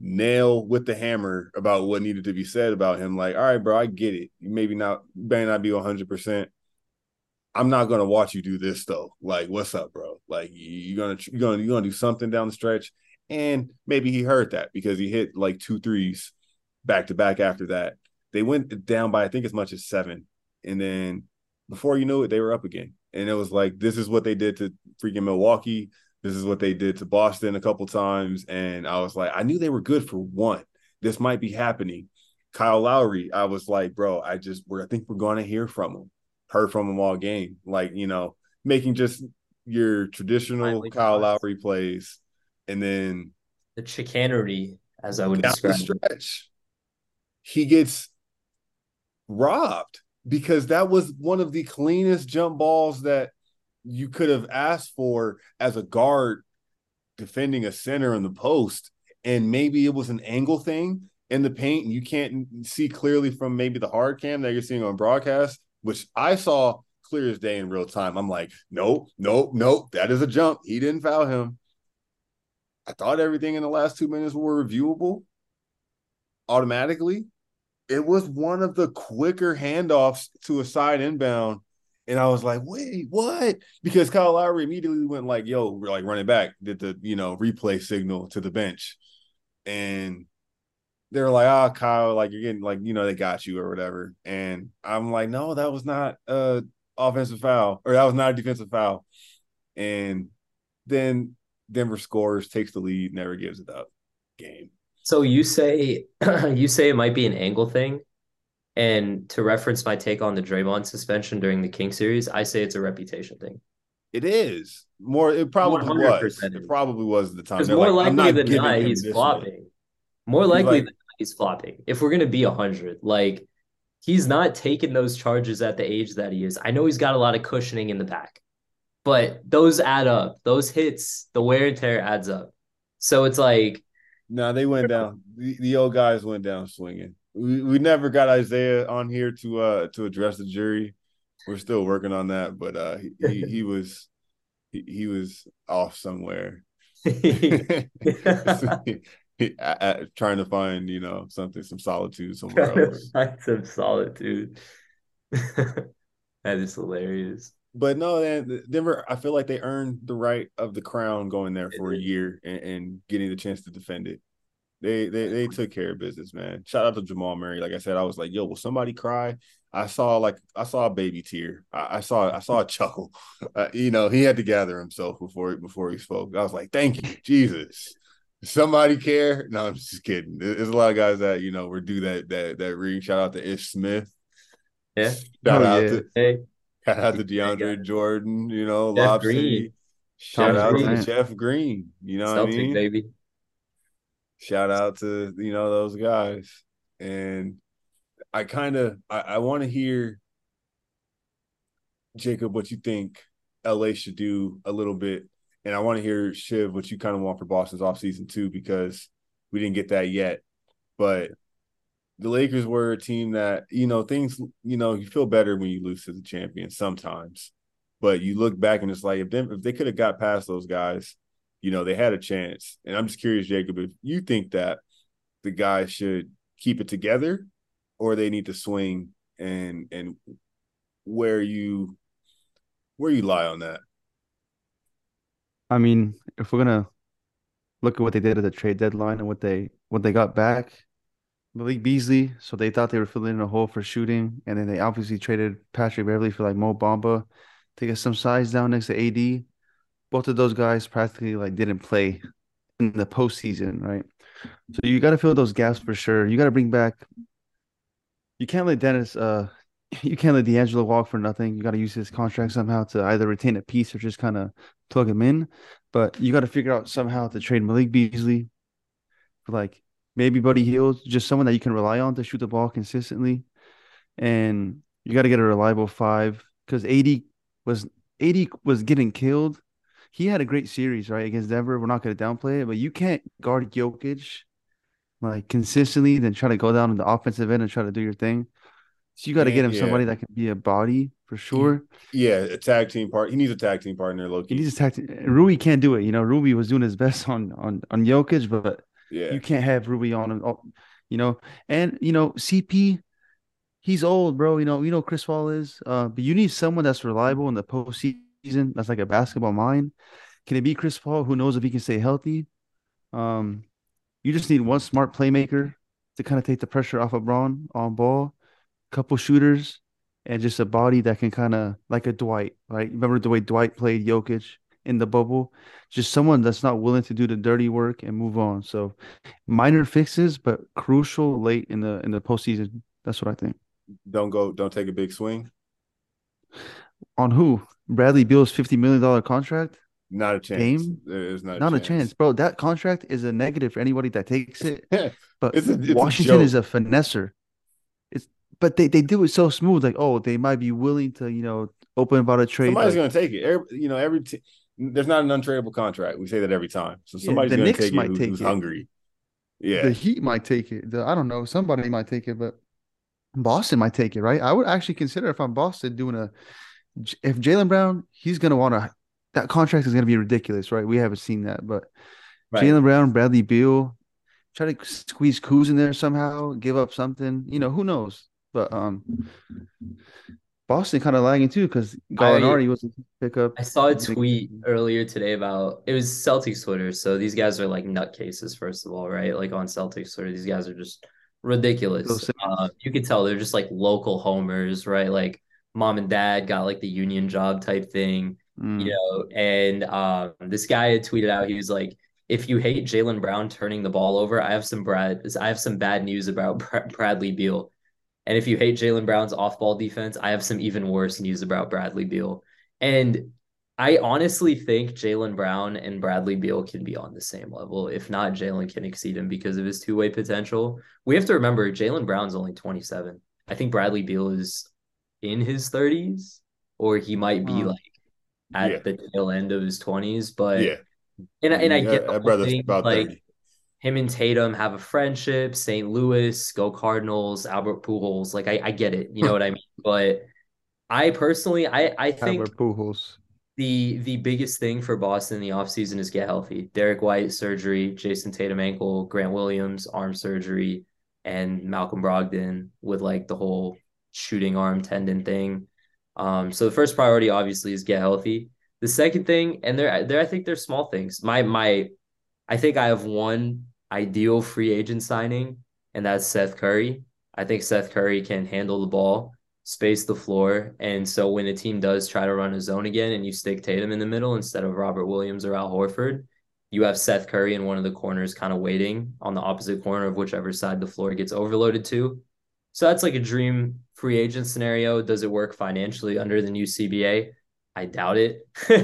nail with the hammer about what needed to be said about him, like, all right, bro, I get it. You maybe not, may not be one hundred percent. I'm not going to watch you do this, though. Like, what's up, bro? Like, you're going to you're gonna, you're gonna do something down the stretch. And maybe he heard that because he hit, like, two threes back-to-back after that. They went down by, I think, as much as seven. And then before you knew it, they were up again. And it was like, this is what they did to freaking Milwaukee. This is what they did to Boston a couple times. And I was like, I knew they were good for one. This might be happening. Kyle Lowry, I was like, bro, I just, we're, I think we're going to hear from him. Heard from him all game. Like, you know, making just your traditional Finally Kyle twice. Lowry plays. And then the chicanery, as I would describe the stretch, he gets robbed. Because that was one of the cleanest jump balls that you could have asked for as a guard defending a center in the post. And maybe it was an angle thing in the paint. And you can't see clearly from maybe the hard cam that you're seeing on broadcast, which I saw clear as day in real time. I'm like, nope, nope, nope. That is a jump. He didn't foul him. I thought everything in the last two minutes were reviewable automatically. It was one of the quicker handoffs to a side inbound. And I was like, wait, what? Because Kyle Lowry immediately went like, yo, we're like running back, did the, you know, replay signal to the bench. And they were like, ah, oh, Kyle, like you're getting like, you know, they got you or whatever. And I'm like, no, that was not an offensive foul or that was not a defensive foul. And then Denver scores, takes the lead, never gives it up. Game. So you say you say it might be an angle thing, and to reference my take on the Draymond suspension during the King series, I say it's a reputation thing. It is more. It probably was. It probably was at the time. More like, likely than not, he's flopping. Way. More likely like, than not, he's flopping. If we're gonna be a hundred, like he's not taking those charges at the age that he is. I know he's got a lot of cushioning in the back, But those add up. Those hits, the wear and tear adds up. So it's like – No, nah, they went down. The, the old guys went down swinging. We we never got Isaiah on here to uh to address the jury. We're still working on that, but uh, he, he, he was he, he was off somewhere. Trying to find, you know, something, some solitude somewhere else. Find some solitude. That is hilarious. But no, man, Denver, I feel like they earned the right of the crown going there for a year and, and getting the chance to defend it. They, they they took care of business, man. Shout out to Jamal Murray. Like I said, I was like, yo, will somebody cry? I saw like I saw a baby tear. I, I saw I saw a chuckle. Uh, you know, he had to gather himself before before he spoke. I was like, thank you, Jesus. Somebody care? No, I'm just kidding. There's a lot of guys that, you know, were due that that that ring. Shout out to Ish Smith. Yeah. Shout oh, out yeah. to hey. shout out to DeAndre Jordan. You know, Jeff Green. Shout out Green. to Jeff Green. You know Celtic, what I mean, baby. Shout out to, you know, those guys. And I kind of I, I want to hear, Jacob, what you think L A should do a little bit. And I want to hear, Shiv, what you kind of want for Boston's offseason too, because we didn't get that yet. But the Lakers were a team that, you know, things, you know, you feel better when you lose to the champion sometimes. But you look back and it's like, if they, if they could have got past those guys, you know, they had a chance. And I'm just curious, Jacob, if you think that the guys should keep it together or they need to swing, and and where you where you lie on that. I mean, if we're gonna look at what they did at the trade deadline and what they what they got back, Malik Beasley. So they thought they were filling in a hole for shooting, and then they obviously traded Patrick Beverley for like Mo Bamba to get some size down next to A D. Both of those guys practically like didn't play in the postseason, right? So you got to fill those gaps for sure. You got to bring back. You can't let Dennis. Uh, you can't let D'Angelo walk for nothing. You got to use his contract somehow to either retain a piece or just kind of plug him in. But you got to figure out somehow to trade Malik Beasley for like maybe Buddy Hield, just someone that you can rely on to shoot the ball consistently. And you got to get a reliable five because A D was A D was getting killed. He had a great series, right, against Denver. We're not going to downplay it, but you can't guard Jokic like consistently, then try to go down in the offensive end and try to do your thing. So you got to get him yeah. somebody that can be a body for sure. Yeah, a tag team part. He needs a tag team partner, low-key. He needs a tag team. Rui can't do it. You know, Rui was doing his best on on on Jokic, but yeah. you can't have Rui on him. You know, and you know C P. He's old, bro. You know, you know Chris Paul is. Uh, but you need someone that's reliable in the postseason. Season that's like a basketball mind. Can it be Chris Paul? Who knows if he can stay healthy? Um, you just need one smart playmaker to kind of take the pressure off of Braun on ball, a couple shooters, and just a body that can kind of like a Dwight, right? Remember the way Dwight played Jokic in the bubble? Just someone that's not willing to do the dirty work and move on. So minor fixes, but crucial late in the in the postseason. That's what I think. Don't go, don't take a big swing. On who? Bradley Beal's fifty million dollars contract? Not a chance. Game? There's not, not a, chance. a chance. Bro, that contract is a negative for anybody that takes it. But it's a, it's Washington a is a finesser. It's, but they, they do it so smooth. Like, oh, they might be willing to, you know, open about a trade. Somebody's like, going to take it. Every, you know, every t- There's not an untradeable contract. We say that every time. So somebody's yeah, going to take might it who, take who's it. hungry. Yeah. The Heat might take it. The, I don't know. Somebody might take it, but Boston might take it, right? I would actually consider if I'm Boston doing a – if Jaylen Brown, he's going to want to – that contract is going to be ridiculous, right? We haven't seen that. But right. Jaylen Brown, Bradley Beal, try to squeeze Kuz in there somehow, give up something. You know, who knows? But um, Boston kind of lagging too because Gallinari was a pickup. I saw a tweet earlier today about – it was Celtics Twitter. So these guys are like nutcases, first of all, right? Like on Celtics Twitter, these guys are just ridiculous. Uh, you could tell they're just like local homers, right? Like mom and dad got like the union job type thing, mm. you know, and um, this guy had tweeted out, he was like, if you hate Jaylen Brown turning the ball over, I have some Brad, I have some bad news about Br- Bradley Beal. And if you hate Jaylen Brown's off-ball defense, I have some even worse news about Bradley Beal. And I honestly think Jaylen Brown and Bradley Beal can be on the same level. If not, Jaylen can exceed him because of his two-way potential. We have to remember Jaylen Brown's only twenty-seven. I think Bradley Beal is in his thirties, or he might be like at yeah. the tail end of his twenties. But yeah. and, and I yeah, get the whole thing, about like thirty. Him and Tatum have a friendship, Saint Louis, go Cardinals, Albert Pujols. Like, I, I get it. You know what I mean? But I personally, I, I think Albert Pujols. The the biggest thing for Boston in the offseason is get healthy. Derek White, surgery, Jason Tatum ankle, Grant Williams, arm surgery, and Malcolm Brogdon with, like, the whole shooting arm tendon thing. Um, so the first priority, obviously, is get healthy. The second thing, and there, there I think there's small things. My my, I think I have one ideal free agent signing, and that's Seth Curry. I think Seth Curry can handle the ball, space the floor, and so when a team does try to run a zone again and you stick Tatum in the middle instead of Robert Williams or Al Horford, you have Seth Curry in one of the corners kind of waiting on the opposite corner of whichever side the floor gets overloaded to. So that's like a dream free agent scenario. Does it work financially under the new C B A? I doubt it.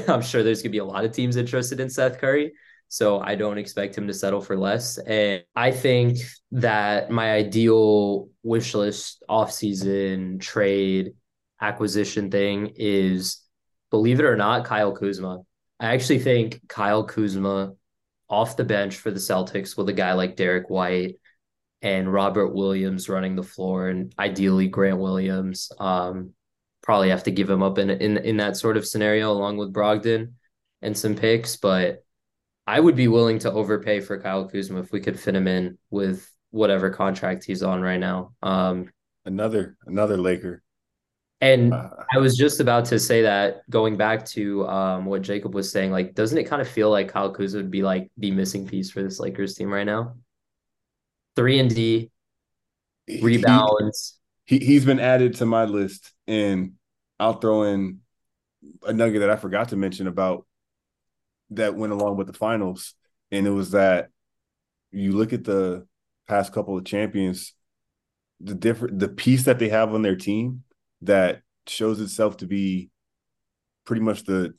I'm sure there's going to be a lot of teams interested in Seth Curry, so I don't expect him to settle for less. And I think that my ideal wish list offseason trade acquisition thing is, believe it or not, Kyle Kuzma. I actually think Kyle Kuzma off the bench for the Celtics with a guy like Derek White and Robert Williams running the floor, and ideally Grant Williams, um, probably have to give him up in, in, in that sort of scenario along with Brogdon and some picks, but I would be willing to overpay for Kyle Kuzma if we could fit him in with whatever contract he's on right now. Um, another another Laker. And uh, I was just about to say that, going back to um, what Jacob was saying, like, doesn't it kind of feel like Kyle Kuzma would be like the missing piece for this Lakers team right now? Three and D, rebounds. He, he, he's been added to my list, and I'll throw in a nugget that I forgot to mention about that went along with the finals, and it was that you look at the past couple of champions, the different the piece that they have on their team that shows itself to be pretty much the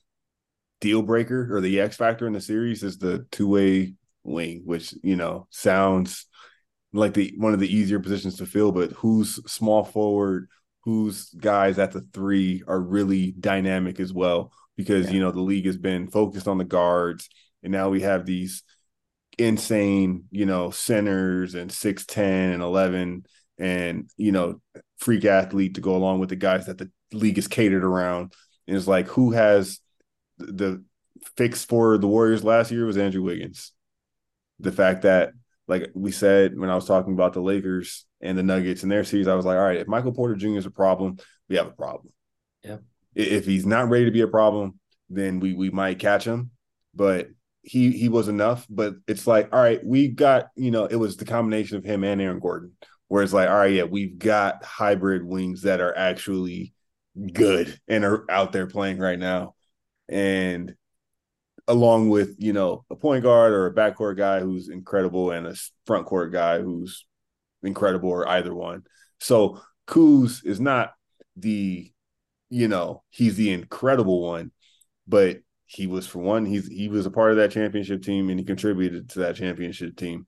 deal breaker or the X factor in the series is the two-way wing, which, you know, sounds like the one of the easier positions to fill, but who's small forward, who's guys at the three are really dynamic as well. Because, yeah. you know, the league has been focused on the guards, and now we have these insane, you know, centers and six ten and eleven and, you know, freak athlete to go along with the guys that the league is catered around. And it's like, who has the fix for the Warriors last year was Andrew Wiggins. The fact that, like we said, when I was talking about the Lakers and the Nuggets and their series, I was like, all right, if Michael Porter Junior is a problem, we have a problem. Yeah. If he's not ready to be a problem, then we we might catch him. But he he was enough. But it's like, all right, we got, you know, it was the combination of him and Aaron Gordon, where it's like, all right, yeah, we've got hybrid wings that are actually good and are out there playing right now. And along with, you know, a point guard or a backcourt guy who's incredible and a front court guy who's incredible, or either one. So Kuz is not the... you know, he's the incredible one, but he was, for one, he's he was a part of that championship team, and he contributed to that championship team,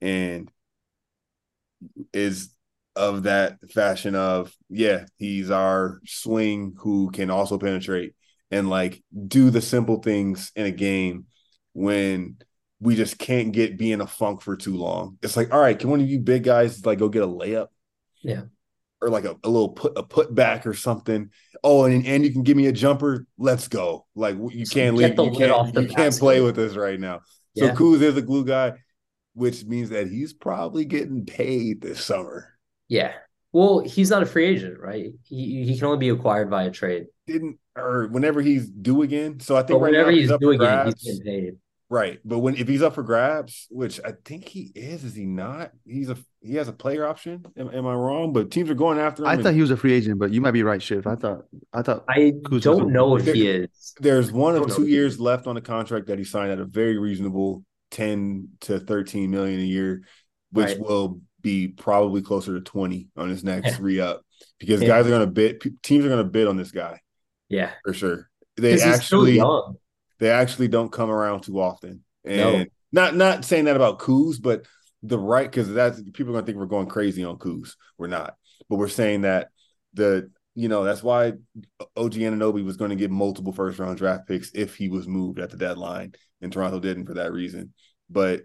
and is of that fashion of, yeah, he's our swing who can also penetrate and, like, do the simple things in a game when we just can't get be in a funk for too long. It's like, all right, can one of you big guys, like, go get a layup? Yeah. Or like a, a little put a put back or something. Oh, and and you can give me a jumper. Let's go. Like, you can't leave. You can't, you can't play with us right now. So yeah. Kuz is a glue guy, which means that he's probably getting paid this summer. Yeah. Well, he's not a free agent, right? He he can only be acquired by a trade. Didn't or whenever he's due again. So I think but right whenever now, he's, he's up due for again, grabs. He's getting paid. Right, but when if he's up for grabs, which I think he is, is he not? He's a he has a player option. Am, am I wrong? But teams are going after him. I and, thought he was a free agent, but you might be right, Shiv. I thought I thought I Kuz don't know if there, he is. There's one of two years left on the contract that he signed at a very reasonable ten to thirteen million a year, which right. will be probably closer to twenty on his next re up because yeah. guys are going to bid. Teams are going to bid on this guy. Yeah, for sure. They actually. He's so young. They actually don't come around too often. And no. not not saying that about Kuz, but the right, because that's people are gonna think we're going crazy on Kuz. We're not. But we're saying that the you know, that's why O G Anunoby was going to get multiple first-round draft picks if he was moved at the deadline, and Toronto didn't for that reason. But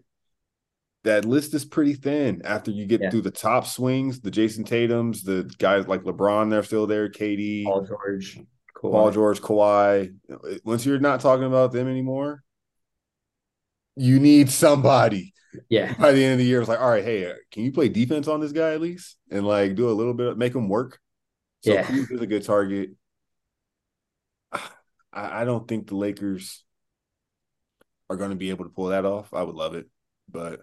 that list is pretty thin after you get yeah. through the top swings, the Jayson Tatums, the guys like LeBron, they're still there, K D, Paul George, Kawhi. Paul George, Kawhi. Once you're not talking about them anymore, you need somebody. Yeah. By the end of the year, it's like, all right, hey, can you play defense on this guy at least? And, like, do a little bit of – make him work. So yeah. He's a good target. I, I don't think the Lakers are going to be able to pull that off. I would love it. But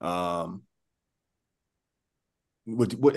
um, what, what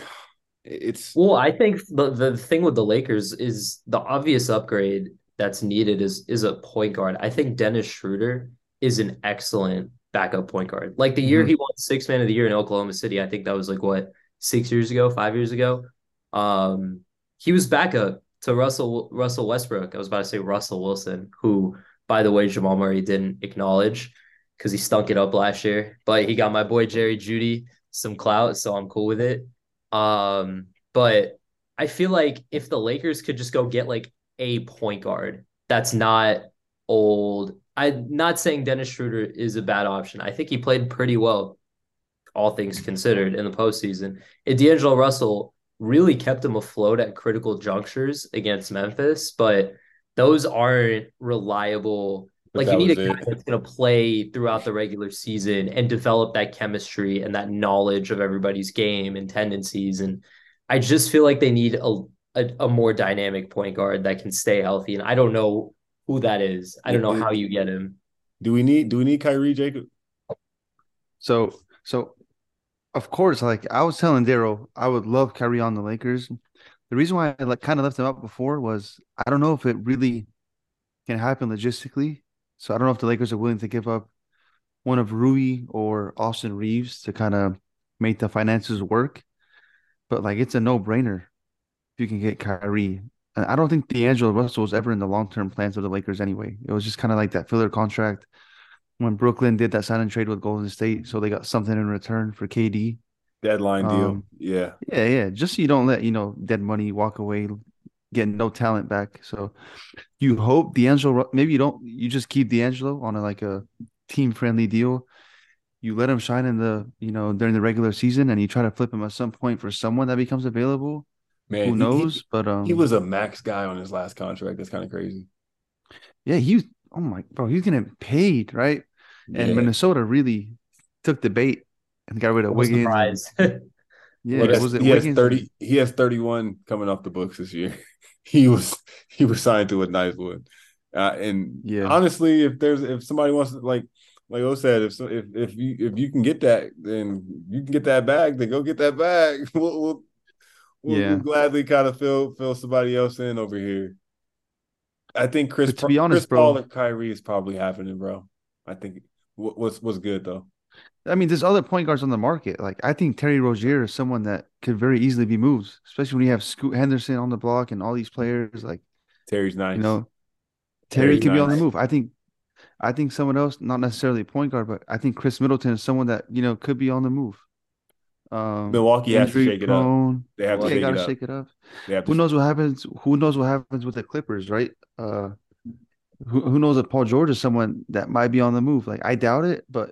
it's – Well, I think the, the thing with the Lakers is the obvious upgrade that's needed is, is a point guard. I think Dennis Schroeder is an excellent backup point guard. Like the year mm-hmm. he won sixth man of the year in Oklahoma City, I think that was like, what, six years ago, five years ago? Um, he was backup to Russell Russell Westbrook. I was about to say Russell Wilson, who, by the way, Jamal Murray didn't acknowledge because he stunk it up last year. But he got my boy Jerry Jeudy some clout, so I'm cool with it. Um, but I feel like if the Lakers could just go get like a point guard that's not old. I'm not saying Dennis Schroeder is a bad option. I think he played pretty well, all things considered, in the postseason. And D'Angelo Russell really kept him afloat at critical junctures against Memphis, but those aren't reliable. But like, you need a guy it. that's going to play throughout the regular season and develop that chemistry and that knowledge of everybody's game and tendencies. And I just feel like they need a, a, a more dynamic point guard that can stay healthy. And I don't know who that is. I don't know how you get him. Do we need do we need Kyrie Jacob? So so of course, like I was telling Daryl, I would love Kyrie on the Lakers. The reason why I like kind of left him out before was I don't know if it really can happen logistically. So I don't know if the Lakers are willing to give up one of Rui or Austin Reeves to kind of make the finances work. But like it's a no-brainer if you can get Kyrie. I don't think D'Angelo Russell was ever in the long-term plans of the Lakers anyway. It was just kind of like that filler contract when Brooklyn did that sign and trade with Golden State, so they got something in return for K D. Deadline um, deal, yeah. Yeah, yeah, just so you don't let, you know, dead money walk away, getting no talent back. So you hope D'Angelo – maybe you don't – you just keep D'Angelo on a, like a team-friendly deal. You let him shine in the, you know, during the regular season, and you try to flip him at some point for someone that becomes available. Man, who knows? He, but um, he was a max guy on his last contract. That's kind of crazy. Yeah, he was. Oh my, bro, he's getting paid, right? Yeah. And Minnesota really took the bait and got rid of Wiggins. Surprise. Yeah, well, was it he Wiggins? Has thirty. He has thirty-one coming off the books this year. He was he was signed to a nice one, uh, and yeah. honestly, if there's if somebody wants to like. Like O said, if so, if if you if you can get that, then you can get that bag. Then go get that bag. we'll, we'll We'll yeah. gladly kind of fill fill somebody else in over here. I think Chris, but to be honest, Chris bro, Paul or Kyrie is probably happening, bro. I think what's what's good though. I mean, there's other point guards on the market. Like I think Terry Rozier is someone that could very easily be moved, especially when you have Scoot Henderson on the block and all these players. Like Terry's nice. You know, Terry could nice. be on the move. I think I think someone else, not necessarily a point guard, but I think Khris Middleton is someone that you know could be on the move. Um, Milwaukee has to shake prone. it up. They have to they shake, gotta it shake it up. Who knows what happens? Who knows what happens with the Clippers, right? Uh, who who knows if Paul George is someone that might be on the move? Like I doubt it, but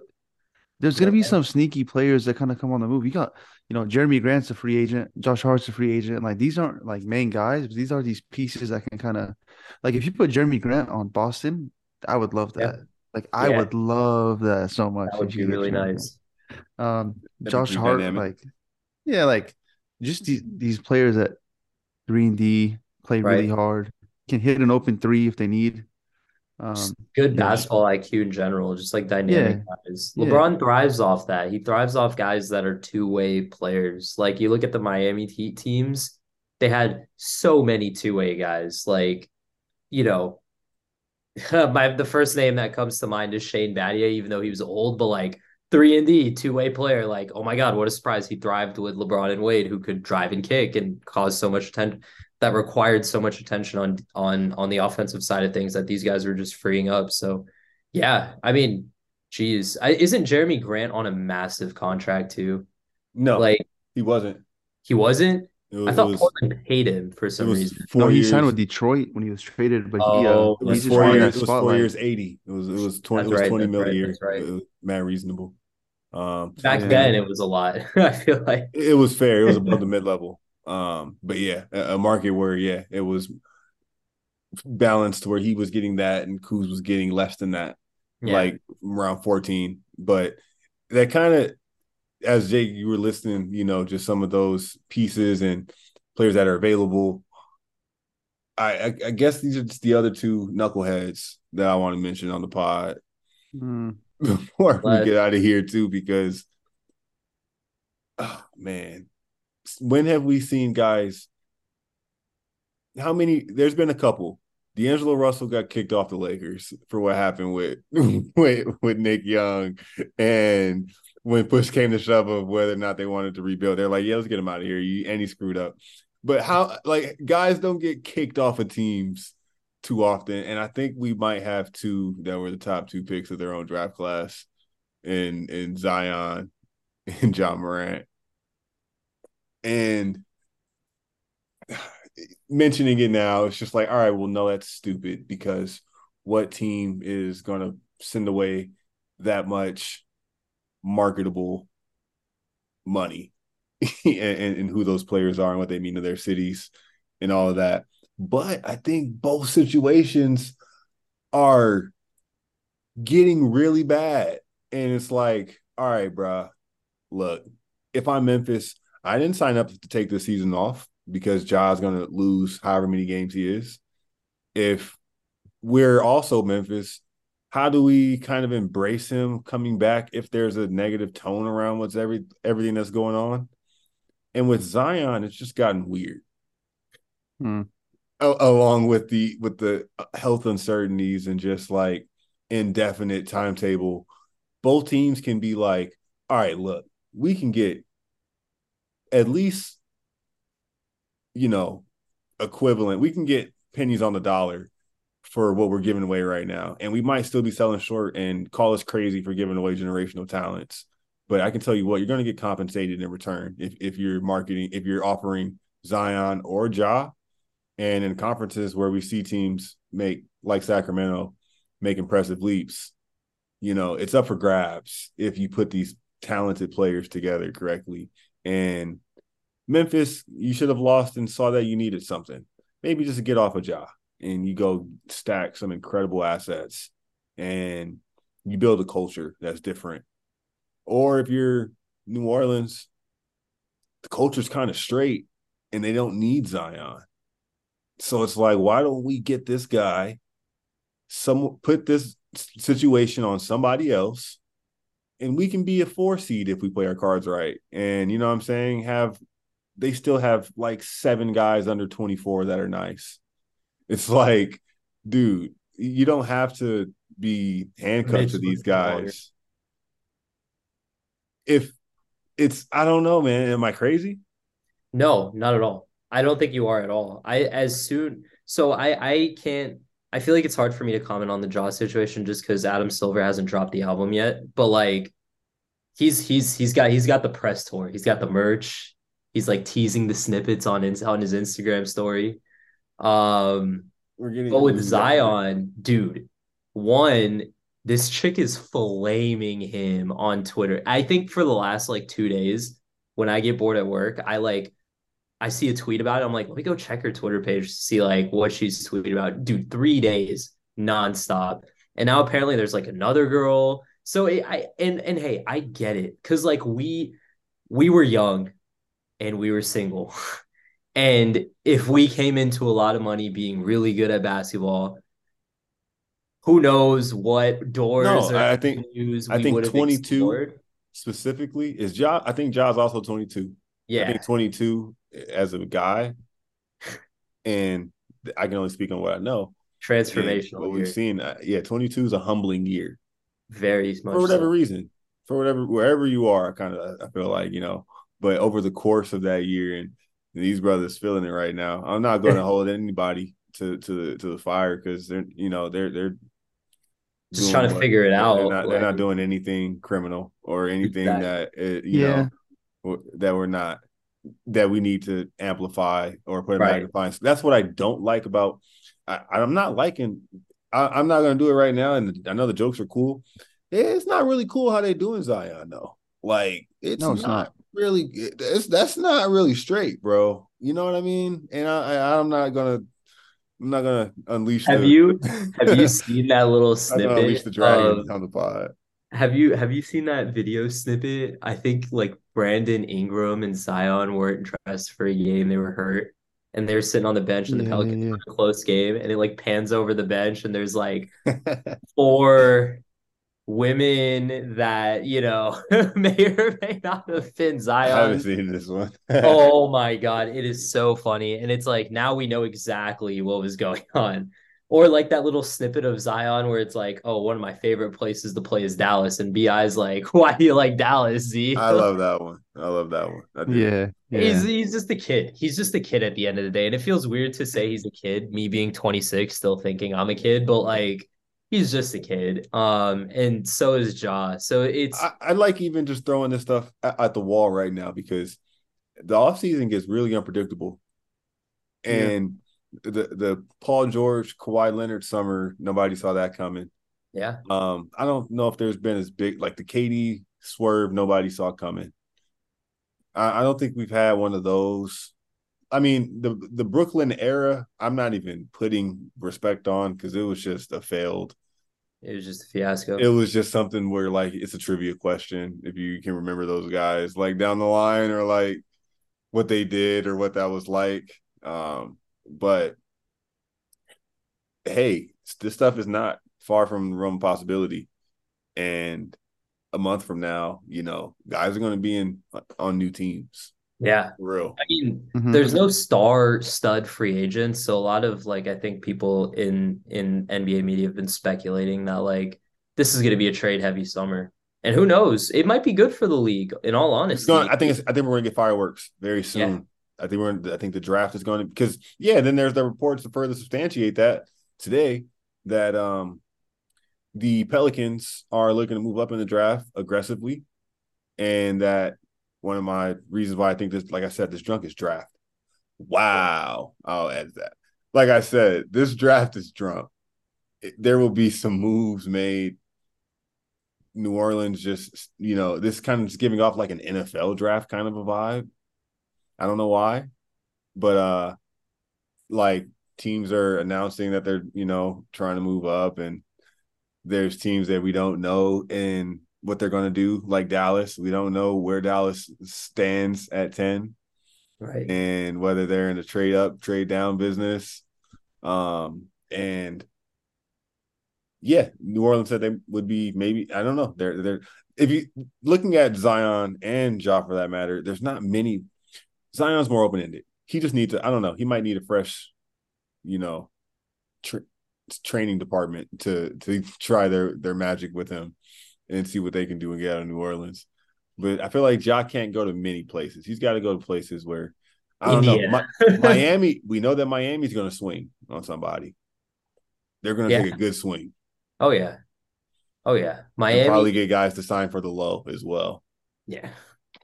there's gonna be some sneaky players that kind of come on the move. You got, you know, Jeremy Grant's a free agent, Josh Hart's a free agent. Like these aren't like main guys, but these are these pieces that can kind of, like if you put Jeremy Grant on Boston, I would love that. Yeah. Like I yeah. would love that so much. That would be really nice. Um, Josh Hart, dynamic. like, yeah, like just these, these players that three and D play right. really hard, can hit an open three if they need. Um, good basketball yeah. I Q in general, just like dynamic yeah. guys. LeBron yeah. thrives off that. He thrives off guys that are two way players. Like you look at the Miami Heat teams, they had so many two way guys. Like, you know, my the first name that comes to mind is Shane Battier, even though he was old, but like. Three and D, two-way player. Like, oh my God, what a surprise! He thrived with LeBron and Wade, who could drive and kick and cause so much attention that required so much attention on on on the offensive side of things that these guys were just freeing up. So, yeah, I mean, geez, I, isn't Jeremy Grant on a massive contract too? No, like he wasn't. He wasn't. Was, I thought was, Portland paid him for some reason. No, he years. signed with Detroit when he was traded, but oh, he, uh, it was he four years. It was four years, eighty. It was it was twenty. That's it was right, twenty million right, a year. Right. It was mad reasonable. Um, Back yeah. then, it was a lot. I feel like it was fair. It was above the mid level. Um, but yeah, a, a market where yeah, it was balanced where he was getting that and Kuz was getting less than that, yeah. like around fourteen. But that kind of. As Jake, you were listening, you know, just some of those pieces and players that are available. I, I, I guess these are just the other two knuckleheads that I want to mention on the pod mm. before but... we get out of here too, because, oh, man, when have we seen guys? How many? There's been a couple. D'Angelo Russell got kicked off the Lakers for what happened with with, with Nick Young and. When push came to shove of whether or not they wanted to rebuild, they're like, yeah, let's get him out of here. You, and he screwed up. But how, like, guys don't get kicked off of teams too often. And I think we might have two that were the top two picks of their own draft class in, in Zion and Ja Morant. And mentioning it now, it's just like, all right, well, no, that's stupid because what team is going to send away that much marketable money and, and, and who those players are and what they mean to their cities and all of that. But I think both situations are getting really bad. And it's like, all right, bro, look, if I'm Memphis, I didn't sign up to take this season off because Ja's going to lose however many games he is. If we're also Memphis, how do we kind of embrace him coming back if there's a negative tone around what's every everything that's going on? And with Zion, it's just gotten weird. Hmm. A- along with the with the health uncertainties and just like indefinite timetable, both teams can be like, all right, look, we can get at least, you know, equivalent. We can get pennies on the dollar for what we're giving away right now. And we might still be selling short and call us crazy for giving away generational talents. But I can tell you what, you're going to get compensated in return if, if you're marketing, if you're offering Zion or Ja. And in conferences where we see teams make, like Sacramento, make impressive leaps, you know, it's up for grabs if you put these talented players together correctly. And Memphis, you should have lost and saw that you needed something. Maybe just to get off of Ja. And you go stack some incredible assets and you build a culture that's different. Or if you're New Orleans, the culture's kind of straight and they don't need Zion. So it's like, why don't we get this guy, some, put this situation on somebody else, and we can be a four seed if we play our cards right. And you know what I'm saying? Have they still have like seven guys under twenty-four that are nice. It's like, dude, you don't have to be handcuffed to these guys. If it's, I don't know, man. Am I crazy? No, not at all. I don't think you are at all. I as soon, so I, I can't, I feel like it's hard for me to comment on the Ja situation just because Adam Silver hasn't dropped the album yet. But like, he's, he's, he's got, he's got the press tour. He's got the merch. He's like teasing the snippets on, on his Instagram story. Um, We're getting but with Zion, dude, one, this chick is flaming him on Twitter. I think for the last like two days, when I get bored at work, I like, I see a tweet about it. I'm like, let me go check her Twitter page to see like what she's tweeting about. Dude, three days nonstop. And now apparently there's like another girl. So it, I, and, and hey, I get it. Cause like we, we were young and we were single. And if we came into a lot of money being really good at basketball, who knows what doors? No, I think I think twenty-two explored. Specifically is Ja. I think Ja's also twenty-two. Yeah, I think twenty-two as a guy, and I can only speak on what I know. Transformational. And what we've year. seen, uh, yeah, twenty-two is a humbling year. Very much for whatever so. reason, for whatever wherever you are, kind of. I feel like you know, but over the course of that year and. These brothers feeling it right now. I'm not going to hold anybody to to the to the fire because they're you know they're they're just trying to what, figure it out. They're not, like, they're not doing anything criminal or anything exactly. that it, you yeah. know that we're not. that we need to amplify or put in right. magnifying. So that's what I don't like about I, I'm not liking I, I'm not going to do it right now. And I know the jokes are cool. It's not really cool how they doing Zion though. Like it's, no, it's not, not really it's, that's not really straight, bro. You know what I mean? And I, I I'm not going to I'm not going to unleash. Have the, you have you seen that little snippet? Unleash the dragon um, on the pod. Have you have you seen that video snippet? I think like Brandon Ingram and Zion weren't dressed for a game; they were hurt, and they were sitting on the bench in the yeah, Pelicans yeah. for a close game. And it like pans over the bench, and there's like four women that you know may or may not offend Zion. I haven't seen this one. Oh my god, it is so funny, and it's like now we know exactly what was going on. Or like that little snippet of Zion where it's like, oh, one of my favorite places to play is Dallas. And B I's like, why do you like Dallas, Z? I love that one. I love that one. I yeah, yeah. He's, he's just a kid. He's just a kid at the end of the day. And it feels weird to say he's a kid, me being twenty-six, still thinking I'm a kid. But like, he's just a kid. Um, and so is Ja. So it's... I, I like even just throwing this stuff at, at the wall right now because the offseason gets really unpredictable. And... Yeah. The the Paul George, Kawhi Leonard summer, nobody saw that coming. Yeah. Um, I don't know if there's been as big, like the K D swerve, nobody saw coming. I, I don't think we've had one of those. I mean, the, the Brooklyn era, I'm not even putting respect on because it was just a failed. It was just a fiasco. It was just something where, like, it's a trivia question, if you can remember those guys, like, down the line or, like, what they did or what that was like. Um But, hey, this stuff is not far from the realm of possibility. And a month from now, you know, guys are going to be in on new teams. Yeah. For real. I mean, mm-hmm. there's no star stud free agents. So a lot of, like, I think people in, in N B A media have been speculating that, like, this is going to be a trade-heavy summer. And who knows? It might be good for the league, in all honesty. Going, I, think it's, I think we're going to get fireworks very soon. Yeah. I think we're. I think the draft is going to because yeah. Then there's the reports to further substantiate that today that um the Pelicans are looking to move up in the draft aggressively, and that one of my reasons why I think this, like I said, this drunk is draft. Wow, I'll add that. Like I said, this draft is drunk. It, there will be some moves made. New Orleans just you know this kind of just giving off like an N F L draft kind of a vibe. I don't know why, but uh, like teams are announcing that they're, you know, trying to move up and there's teams that we don't know and what they're going to do. Like Dallas, we don't know where Dallas stands at ten. Right. And whether they're in the trade up, trade down business. Um, and yeah, New Orleans said they would be maybe, I don't know. They're, they're, if you looking at Zion and Ja for that matter, there's not many. Zion's more open-ended. He just needs to, I don't know, he might need a fresh, you know, tra- training department to to try their, their magic with him and see what they can do and get out of New Orleans. But I feel like Ja can't go to many places. He's got to go to places where, I don't India. know, Mi- Miami, we know that Miami's going to swing on somebody. They're going to yeah. take a good swing. Oh, yeah. Oh, yeah. Miami. They'll probably get guys to sign for the low as well. Yeah.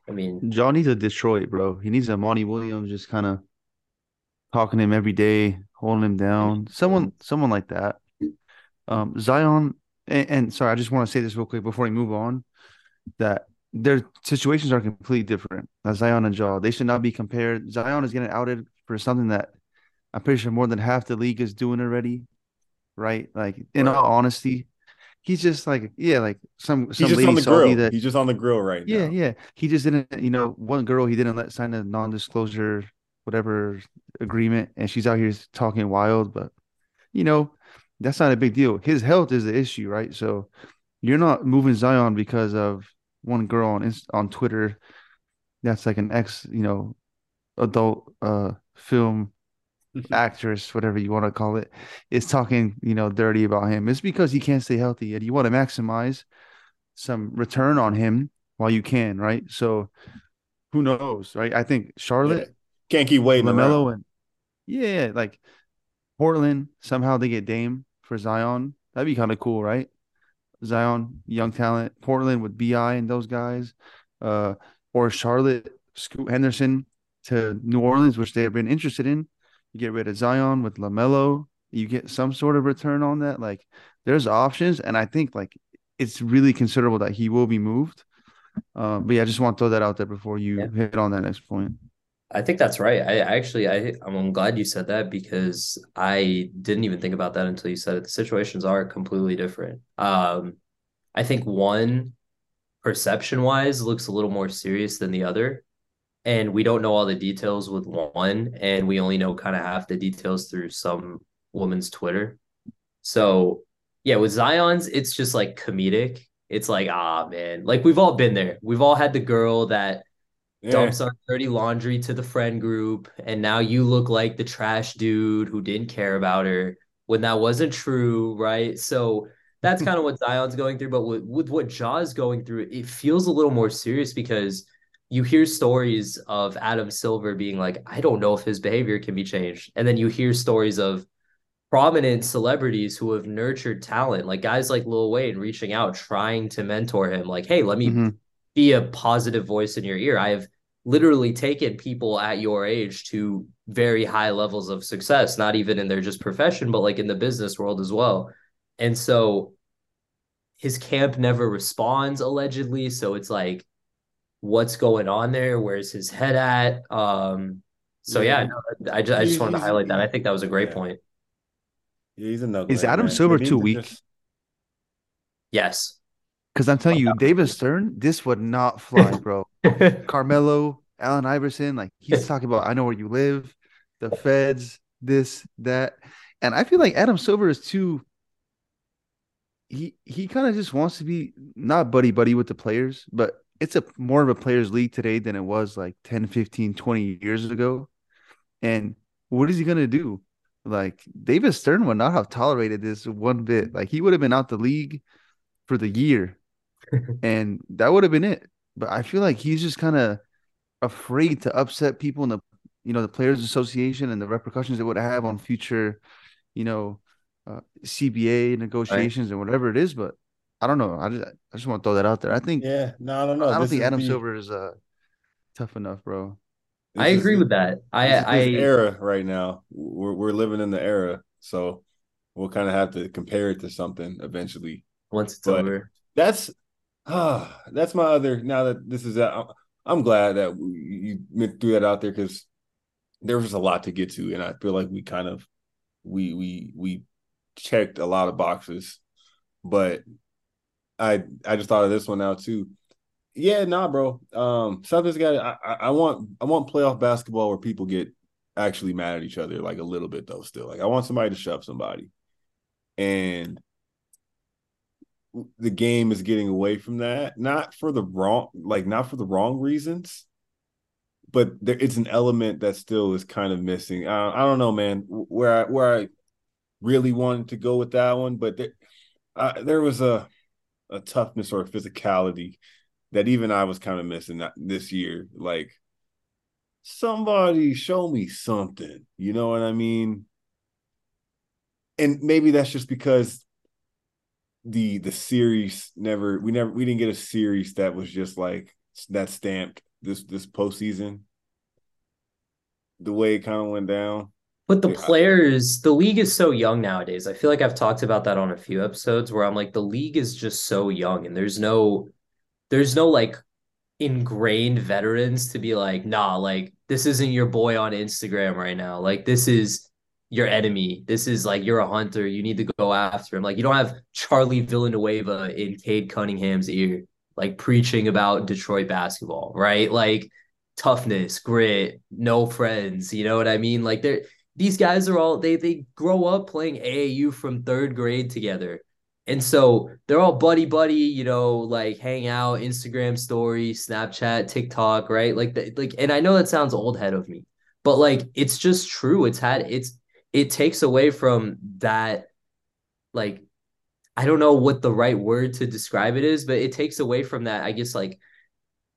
I mean, Ja needs a Detroit, bro. He needs a Monty Williams just kind of talking to him every day, holding him down. Someone someone like that. Um, Zion, and, and sorry, I just want to say this real quick before we move on, that their situations are completely different. That's Zion and Ja. They should not be compared. Zion is getting outed for something that I'm pretty sure more than half the league is doing already, right? Like, in all honesty. He's just like, yeah, like some, some lady saw me that... He's just on the grill right now. Yeah, yeah. He just didn't, you know, one girl, he didn't let sign a non-disclosure, whatever agreement, and she's out here talking wild, but, you know, that's not a big deal. His health is the issue, right? So you're not moving Zion because of one girl on on Twitter that's like an ex, you know, adult uh, film... actress, whatever you want to call it, is talking, you know, dirty about him. It's because he can't stay healthy, and you want to maximize some return on him while you can, right? So, who knows, right? I think Charlotte yeah. can't keep waiting. LaMelo around. and yeah, like Portland somehow they get Dame for Zion. That'd be kind of cool, right? Zion, young talent. Portland with B I and those guys, uh, or Charlotte, Scoot Henderson. to New Orleans, which they have been interested in. You get rid of Zion with LaMelo. You get some sort of return on that. Like, there's options, and I think, like, it's really considerable that he will be moved. Uh, but, yeah, I just want to throw that out there before you yeah. hit on that next point. I think that's right. I actually, I, I'm glad you said that because I didn't even think about that until you said it. The situations are completely different. Um, I think one, perception-wise, looks a little more serious than the other. And we don't know all the details with one, and we only know kind of half the details through some woman's Twitter. So, yeah, with Zion's, it's just, like, comedic. It's like, ah, man. Like, we've all been there. We've all had the girl that Yeah. dumps our dirty laundry to the friend group, and now you look like the trash dude who didn't care about her when that wasn't true, right? So that's kind of what Zion's going through. But with, with what Ja's going through, it feels a little more serious because you hear stories of Adam Silver being like, I don't know if his behavior can be changed. And then you hear stories of prominent celebrities who have nurtured talent, like guys like Lil Wayne reaching out, trying to mentor him, like, hey, let me... Mm-hmm. be a positive voice in your ear. I have literally taken people at your age to very high levels of success, not even in their just profession, but like in the business world as well. And so his camp never responds, allegedly. So it's like, what's going on there? Where's his head at? Um, so yeah, yeah no, I just, I just wanted to highlight that. I think that was a great yeah. point. Yeah, he's a nugget. Is Adam man. Silver too weak? Just... Yes. Because I'm telling you, David Stern, this would not fly, bro. Carmelo, Allen Iverson, like he's talking about, I know where you live, the feds, this, that. And I feel like Adam Silver is too, he he kind of just wants to be not buddy-buddy with the players, but it's a more of a players' league today than it was like ten, fifteen, twenty years ago. And what is he going to do? Like David Stern would not have tolerated this one bit. Like he would have been out the league for the year. And that would have been it. But I feel like he's just kind of afraid to upset people in the, you know, the Players Association and the repercussions it would have on future, you know, uh, C B A negotiations right. and whatever it is. But I don't know. I just, I just want to throw that out there. I think. Yeah. No, I don't know. I don't this think Adam be... Silver is uh, tough enough, bro. This I agree is, with that. I, this I, this I era right now. We're we're living in the era, so we'll kind of have to compare it to something eventually once it's but... over. That's uh, that's my other. Now that this is out, I'm glad that you threw that out there because there was a lot to get to, and I feel like we kind of we we we checked a lot of boxes. But I I just thought of this one now too. Yeah, nah, bro. Um, something's got. I I want I want playoff basketball where people get actually mad at each other like a little bit though. Still, like I want somebody to shove somebody, and. The game is getting away from that, not for the wrong, like not for the wrong reasons, but there, it's an element that still is kind of missing. Uh, I don't know, man, where I, where I really wanted to go with that one, but there, uh, there was a a toughness or a physicality that even I was kind of missing that this year. Like somebody show me something, you know what I mean? And maybe that's just because. The the series never we never we didn't get a series that was just like that stamped this this postseason the way it kind of went down. But the players, the league is so young nowadays. I feel like I've talked about that on a few episodes where I'm like the league is just so young and there's no there's no like ingrained veterans to be like nah like this isn't your boy on Instagram right now like this is. Your enemy. This is like you're a hunter. You need to go after him. Like you don't have Charlie Villanueva in Cade Cunningham's ear, like preaching about Detroit basketball, right? Like toughness, grit, no friends. You know what I mean? Like they're these guys are all they they grow up playing A A U from third grade together, and so they're all buddy buddy. You know, like hang out, Instagram story, Snapchat, TikTok, right? Like the, like, and I know that sounds old head of me, but like it's just true. It's had it's. It takes away from that, like, I don't know what the right word to describe it is, but it takes away from that, I guess, like,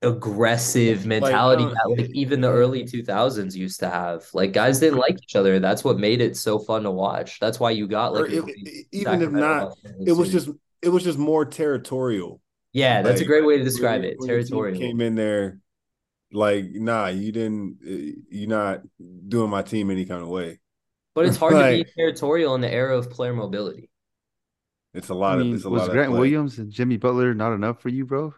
aggressive mentality like, no, that, like, even the early two thousands used to have. Like, guys didn't like each other. That's what made it so fun to watch. That's why you got, like... It, it, even if not, it was just it was just more territorial. Yeah, like, that's a great way to describe when, it, territorial. Came in there, like, nah, you didn't, you're not doing my team any kind of way. But it's hard like, to be territorial in the era of player mobility. It's a lot I mean, of, it's a was lot Grant of Williams and Jimmy Butler not enough for you, bro?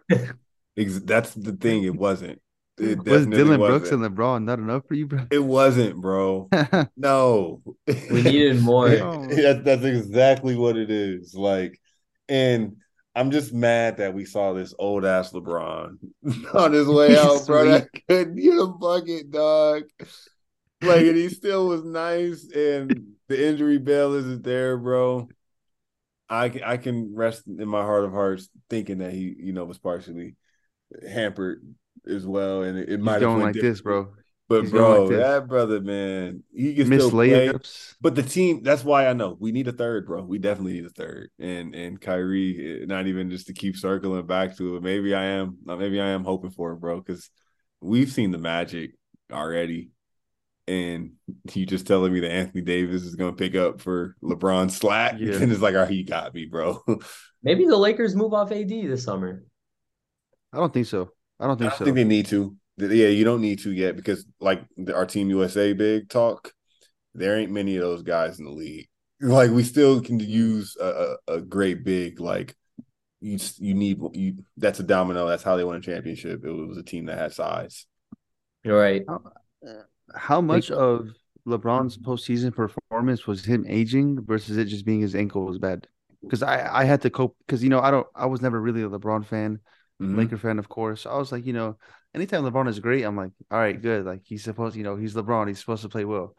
That's the thing. It wasn't. It was Dylan wasn't. Brooks and LeBron not enough for you, bro? It wasn't, bro. No. We needed more. No. That's, that's exactly what it is. Like, and I'm just mad that we saw this old ass LeBron on his way out, bro. That couldn't get a bucket, dog. Like, and he still was nice, and the injury bell isn't there, bro. I, I can rest in my heart of hearts thinking that he, you know, was partially hampered as well, and it, it might have been like different. This, bro. But he's bro, like that brother, man, he can Miss still play. Layups. But the team, that's why I know we need a third, bro. We definitely need a third, and and Kyrie, not even just to keep circling back to it. Maybe I am, maybe I am hoping for it, bro, because we've seen the magic already, and you just telling me that Anthony Davis is going to pick up for LeBron slack, yeah. And it's like, oh, he got me, bro. Maybe the Lakers move off A D this summer. I don't think so. I don't think I don't so. I think they need to. Yeah, you don't need to yet because, like, our Team U S A big talk, there ain't many of those guys in the league. Like, we still can use a, a, a great big, like, you you need you, – that's a domino. That's how they won a championship. It was a team that had size. You're right. How, how much they, of LeBron's postseason performance was him aging versus it just being his ankle was bad? Because I, I had to cope – because, you know, I don't. I was never really a LeBron fan. Mm-hmm. Laker fan, of course. I was like, you know, anytime LeBron is great, I'm like, all right, good. Like, he's supposed, you know, he's LeBron. He's supposed to play well.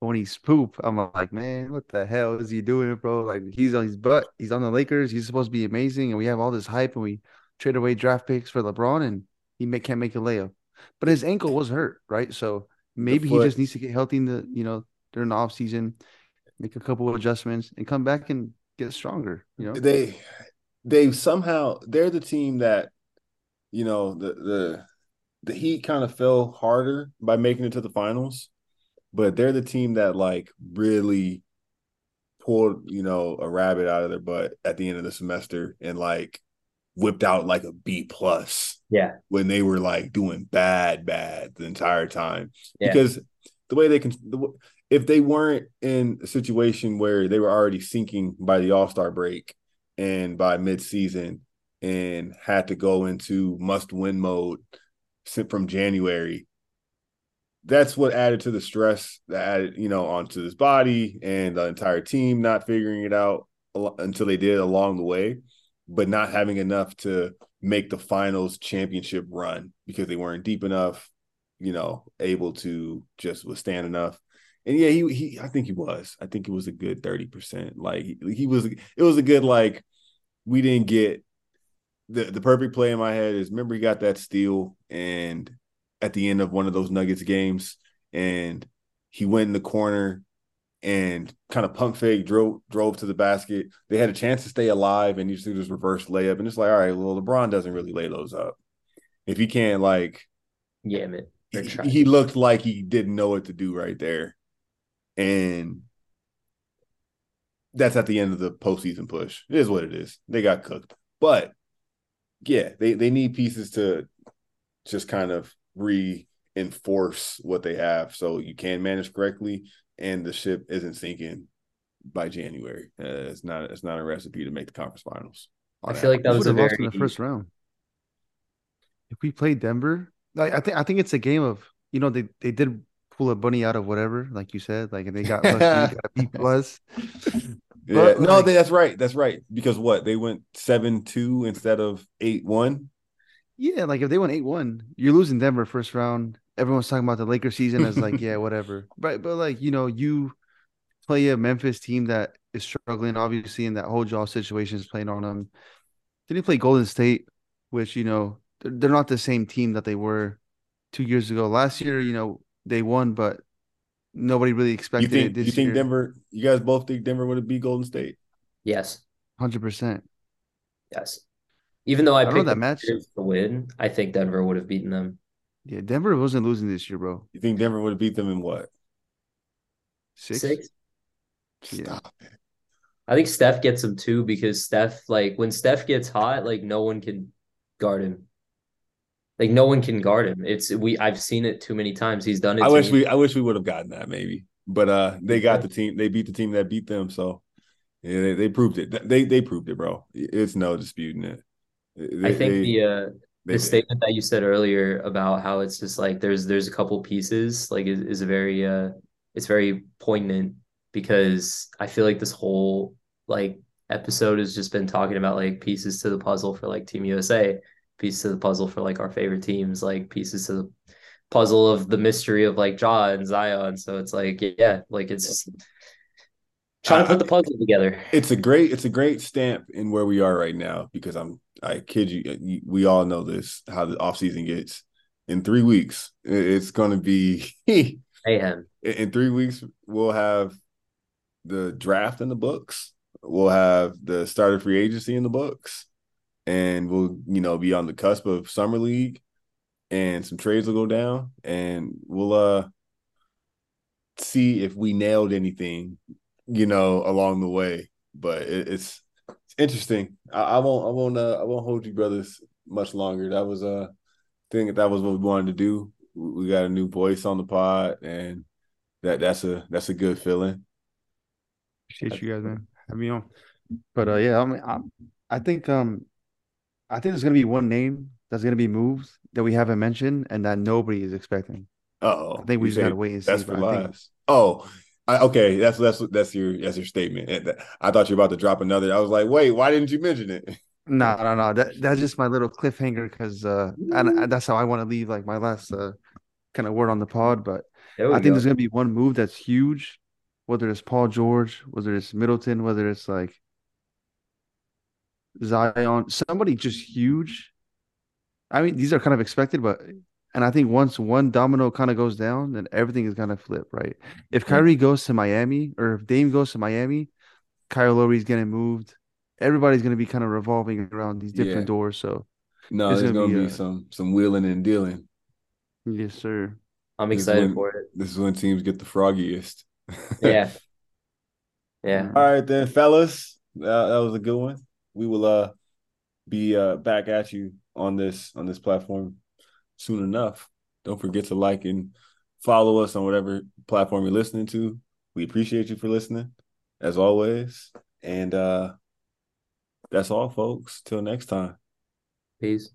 But when he's poop, I'm like, man, what the hell is he doing, bro? Like, he's on his butt. He's on the Lakers. He's supposed to be amazing. And we have all this hype, and we trade away draft picks for LeBron, and he may, can't make a layup. But his ankle was hurt, right? So maybe he just needs to get healthy in the, you know, during the offseason, make a couple of adjustments, and come back and get stronger, you know? They – They somehow they're the team that, you know, the the the Heat kind of fell harder by making it to the finals, but they're the team that like really pulled, you know, a rabbit out of their butt at the end of the semester and like whipped out like a B plus. Yeah, when they were like doing bad, bad the entire time yeah. because the way they can. The, if they weren't in a situation where they were already sinking by the All-Star break. And by midseason, and had to go into must-win mode from January. That's what added to the stress that added, you know, onto his body and the entire team not figuring it out until they did along the way, but not having enough to make the finals championship run because they weren't deep enough, you know, able to just withstand enough. And yeah, he he. I think he was. I think it was a good thirty percent. Like he, he was. It was a good like. We didn't get the the perfect play in my head is remember he got that steal and at the end of one of those Nuggets games and he went in the corner and kind of pump fake drove drove to the basket. They had a chance to stay alive and you just do this reverse layup and it's like all right, well LeBron doesn't really lay those up if he can't like. Yeah, man. He, he looked like he didn't know what to do right there. And that's at the end of the postseason push. It is what it is. They got cooked. But, yeah, they, they need pieces to just kind of reinforce what they have so you can manage correctly and the ship isn't sinking by January. Uh, it's not It's not a recipe to make the conference finals. I feel like that was a very... lost in the first round. If we played Denver, like I think I think it's a game of, you know, they, they did – pull a bunny out of whatever, like you said, like and they got lucky, got B plus. Yeah, like, no, they, that's right, that's right. Because what they went seven two instead of eight one. Yeah, like if they went eight one, you're losing Denver first round. Everyone's talking about the Lakers season as like, yeah, whatever. But but like you know, you play a Memphis team that is struggling, obviously, and that whole jaw situation is playing on them. Then you play Golden State, which you know they're, they're not the same team that they were two years ago. Last year, you know. They won, but nobody really expected you think, it this You think year. Denver – you guys both think Denver would have beat Golden State? Yes. one hundred percent. Yes. Even though I, I picked that match to win, I think Denver would have beaten them. Yeah, Denver wasn't losing this year, bro. You think Denver would have beat them in what? Six? Six? Stop yeah. it. I think Steph gets them too because Steph – like when Steph gets hot, like no one can guard him. Like, no one can guard him. It's we. I've seen it too many times. He's done it. I wish we. I wish we would have gotten that maybe, but uh, they got the team. They beat the team that beat them. So yeah, they, they proved it. They they proved it, bro. It's no disputing it. They, I think they, the uh, they, the statement that you said earlier about how it's just like there's there's a couple pieces like is is a very uh it's very poignant, because I feel like this whole like episode has just been talking about like pieces to the puzzle for like Team U S A. Piece of the puzzle for like our favorite teams, like pieces of the puzzle of the mystery of like Ja and Zion. So it's like, yeah, like it's just trying to put the puzzle together. It's a great, it's a great stamp in where we are right now, because I'm, I kid you, we all know this, how the offseason gets in three weeks. It's going to be, mayhem. In three weeks, we'll have the draft in the books. We'll have the start of free agency in the books. And we'll, you know, be on the cusp of summer league, and some trades will go down, and we'll uh see if we nailed anything, you know, along the way. But it, it's, it's interesting. I, I won't, I won't, uh, I won't hold you brothers much longer. That was a uh, thing. That, that was what we wanted to do. We got a new voice on the pod, and that that's a that's a good feeling. Appreciate you guys, man. Have me on. But uh, yeah, I mean, I, I think um. I think there's going to be one name that's going to be moved that we haven't mentioned and that nobody is expecting. Oh, I think we just got to wait and see. That's for lives. Oh, I, okay. That's, that's, that's your, that's your statement. I thought you were about to drop another. I was like, wait, why didn't you mention it? No, no, no. That, that's just my little cliffhanger. Cause, uh, and that's how I want to leave like my last, uh, kind of word on the pod. But I think go. there's going to be one move that's huge, whether it's Paul George, whether it's Middleton, whether it's like Zion, somebody just huge. I mean, these are kind of expected, but and I think once one domino kind of goes down, then everything is gonna flip, right? If Kyrie goes to Miami, or if Dame goes to Miami, Kyle Lowry's getting moved. Everybody's gonna be kind of revolving around these different yeah. doors. So no, there's gonna, gonna be, be a, some some wheeling and dealing. Yes, sir. I'm this excited when, for it. This is when teams get the froggiest. Yeah. Yeah. All right, then, fellas. Uh, that was a good one. We will uh be uh back at you on this on this platform soon enough. Don't forget to like and follow us on whatever platform you're listening to. We appreciate you for listening, as always. And uh that's all, folks. Till next time. Peace.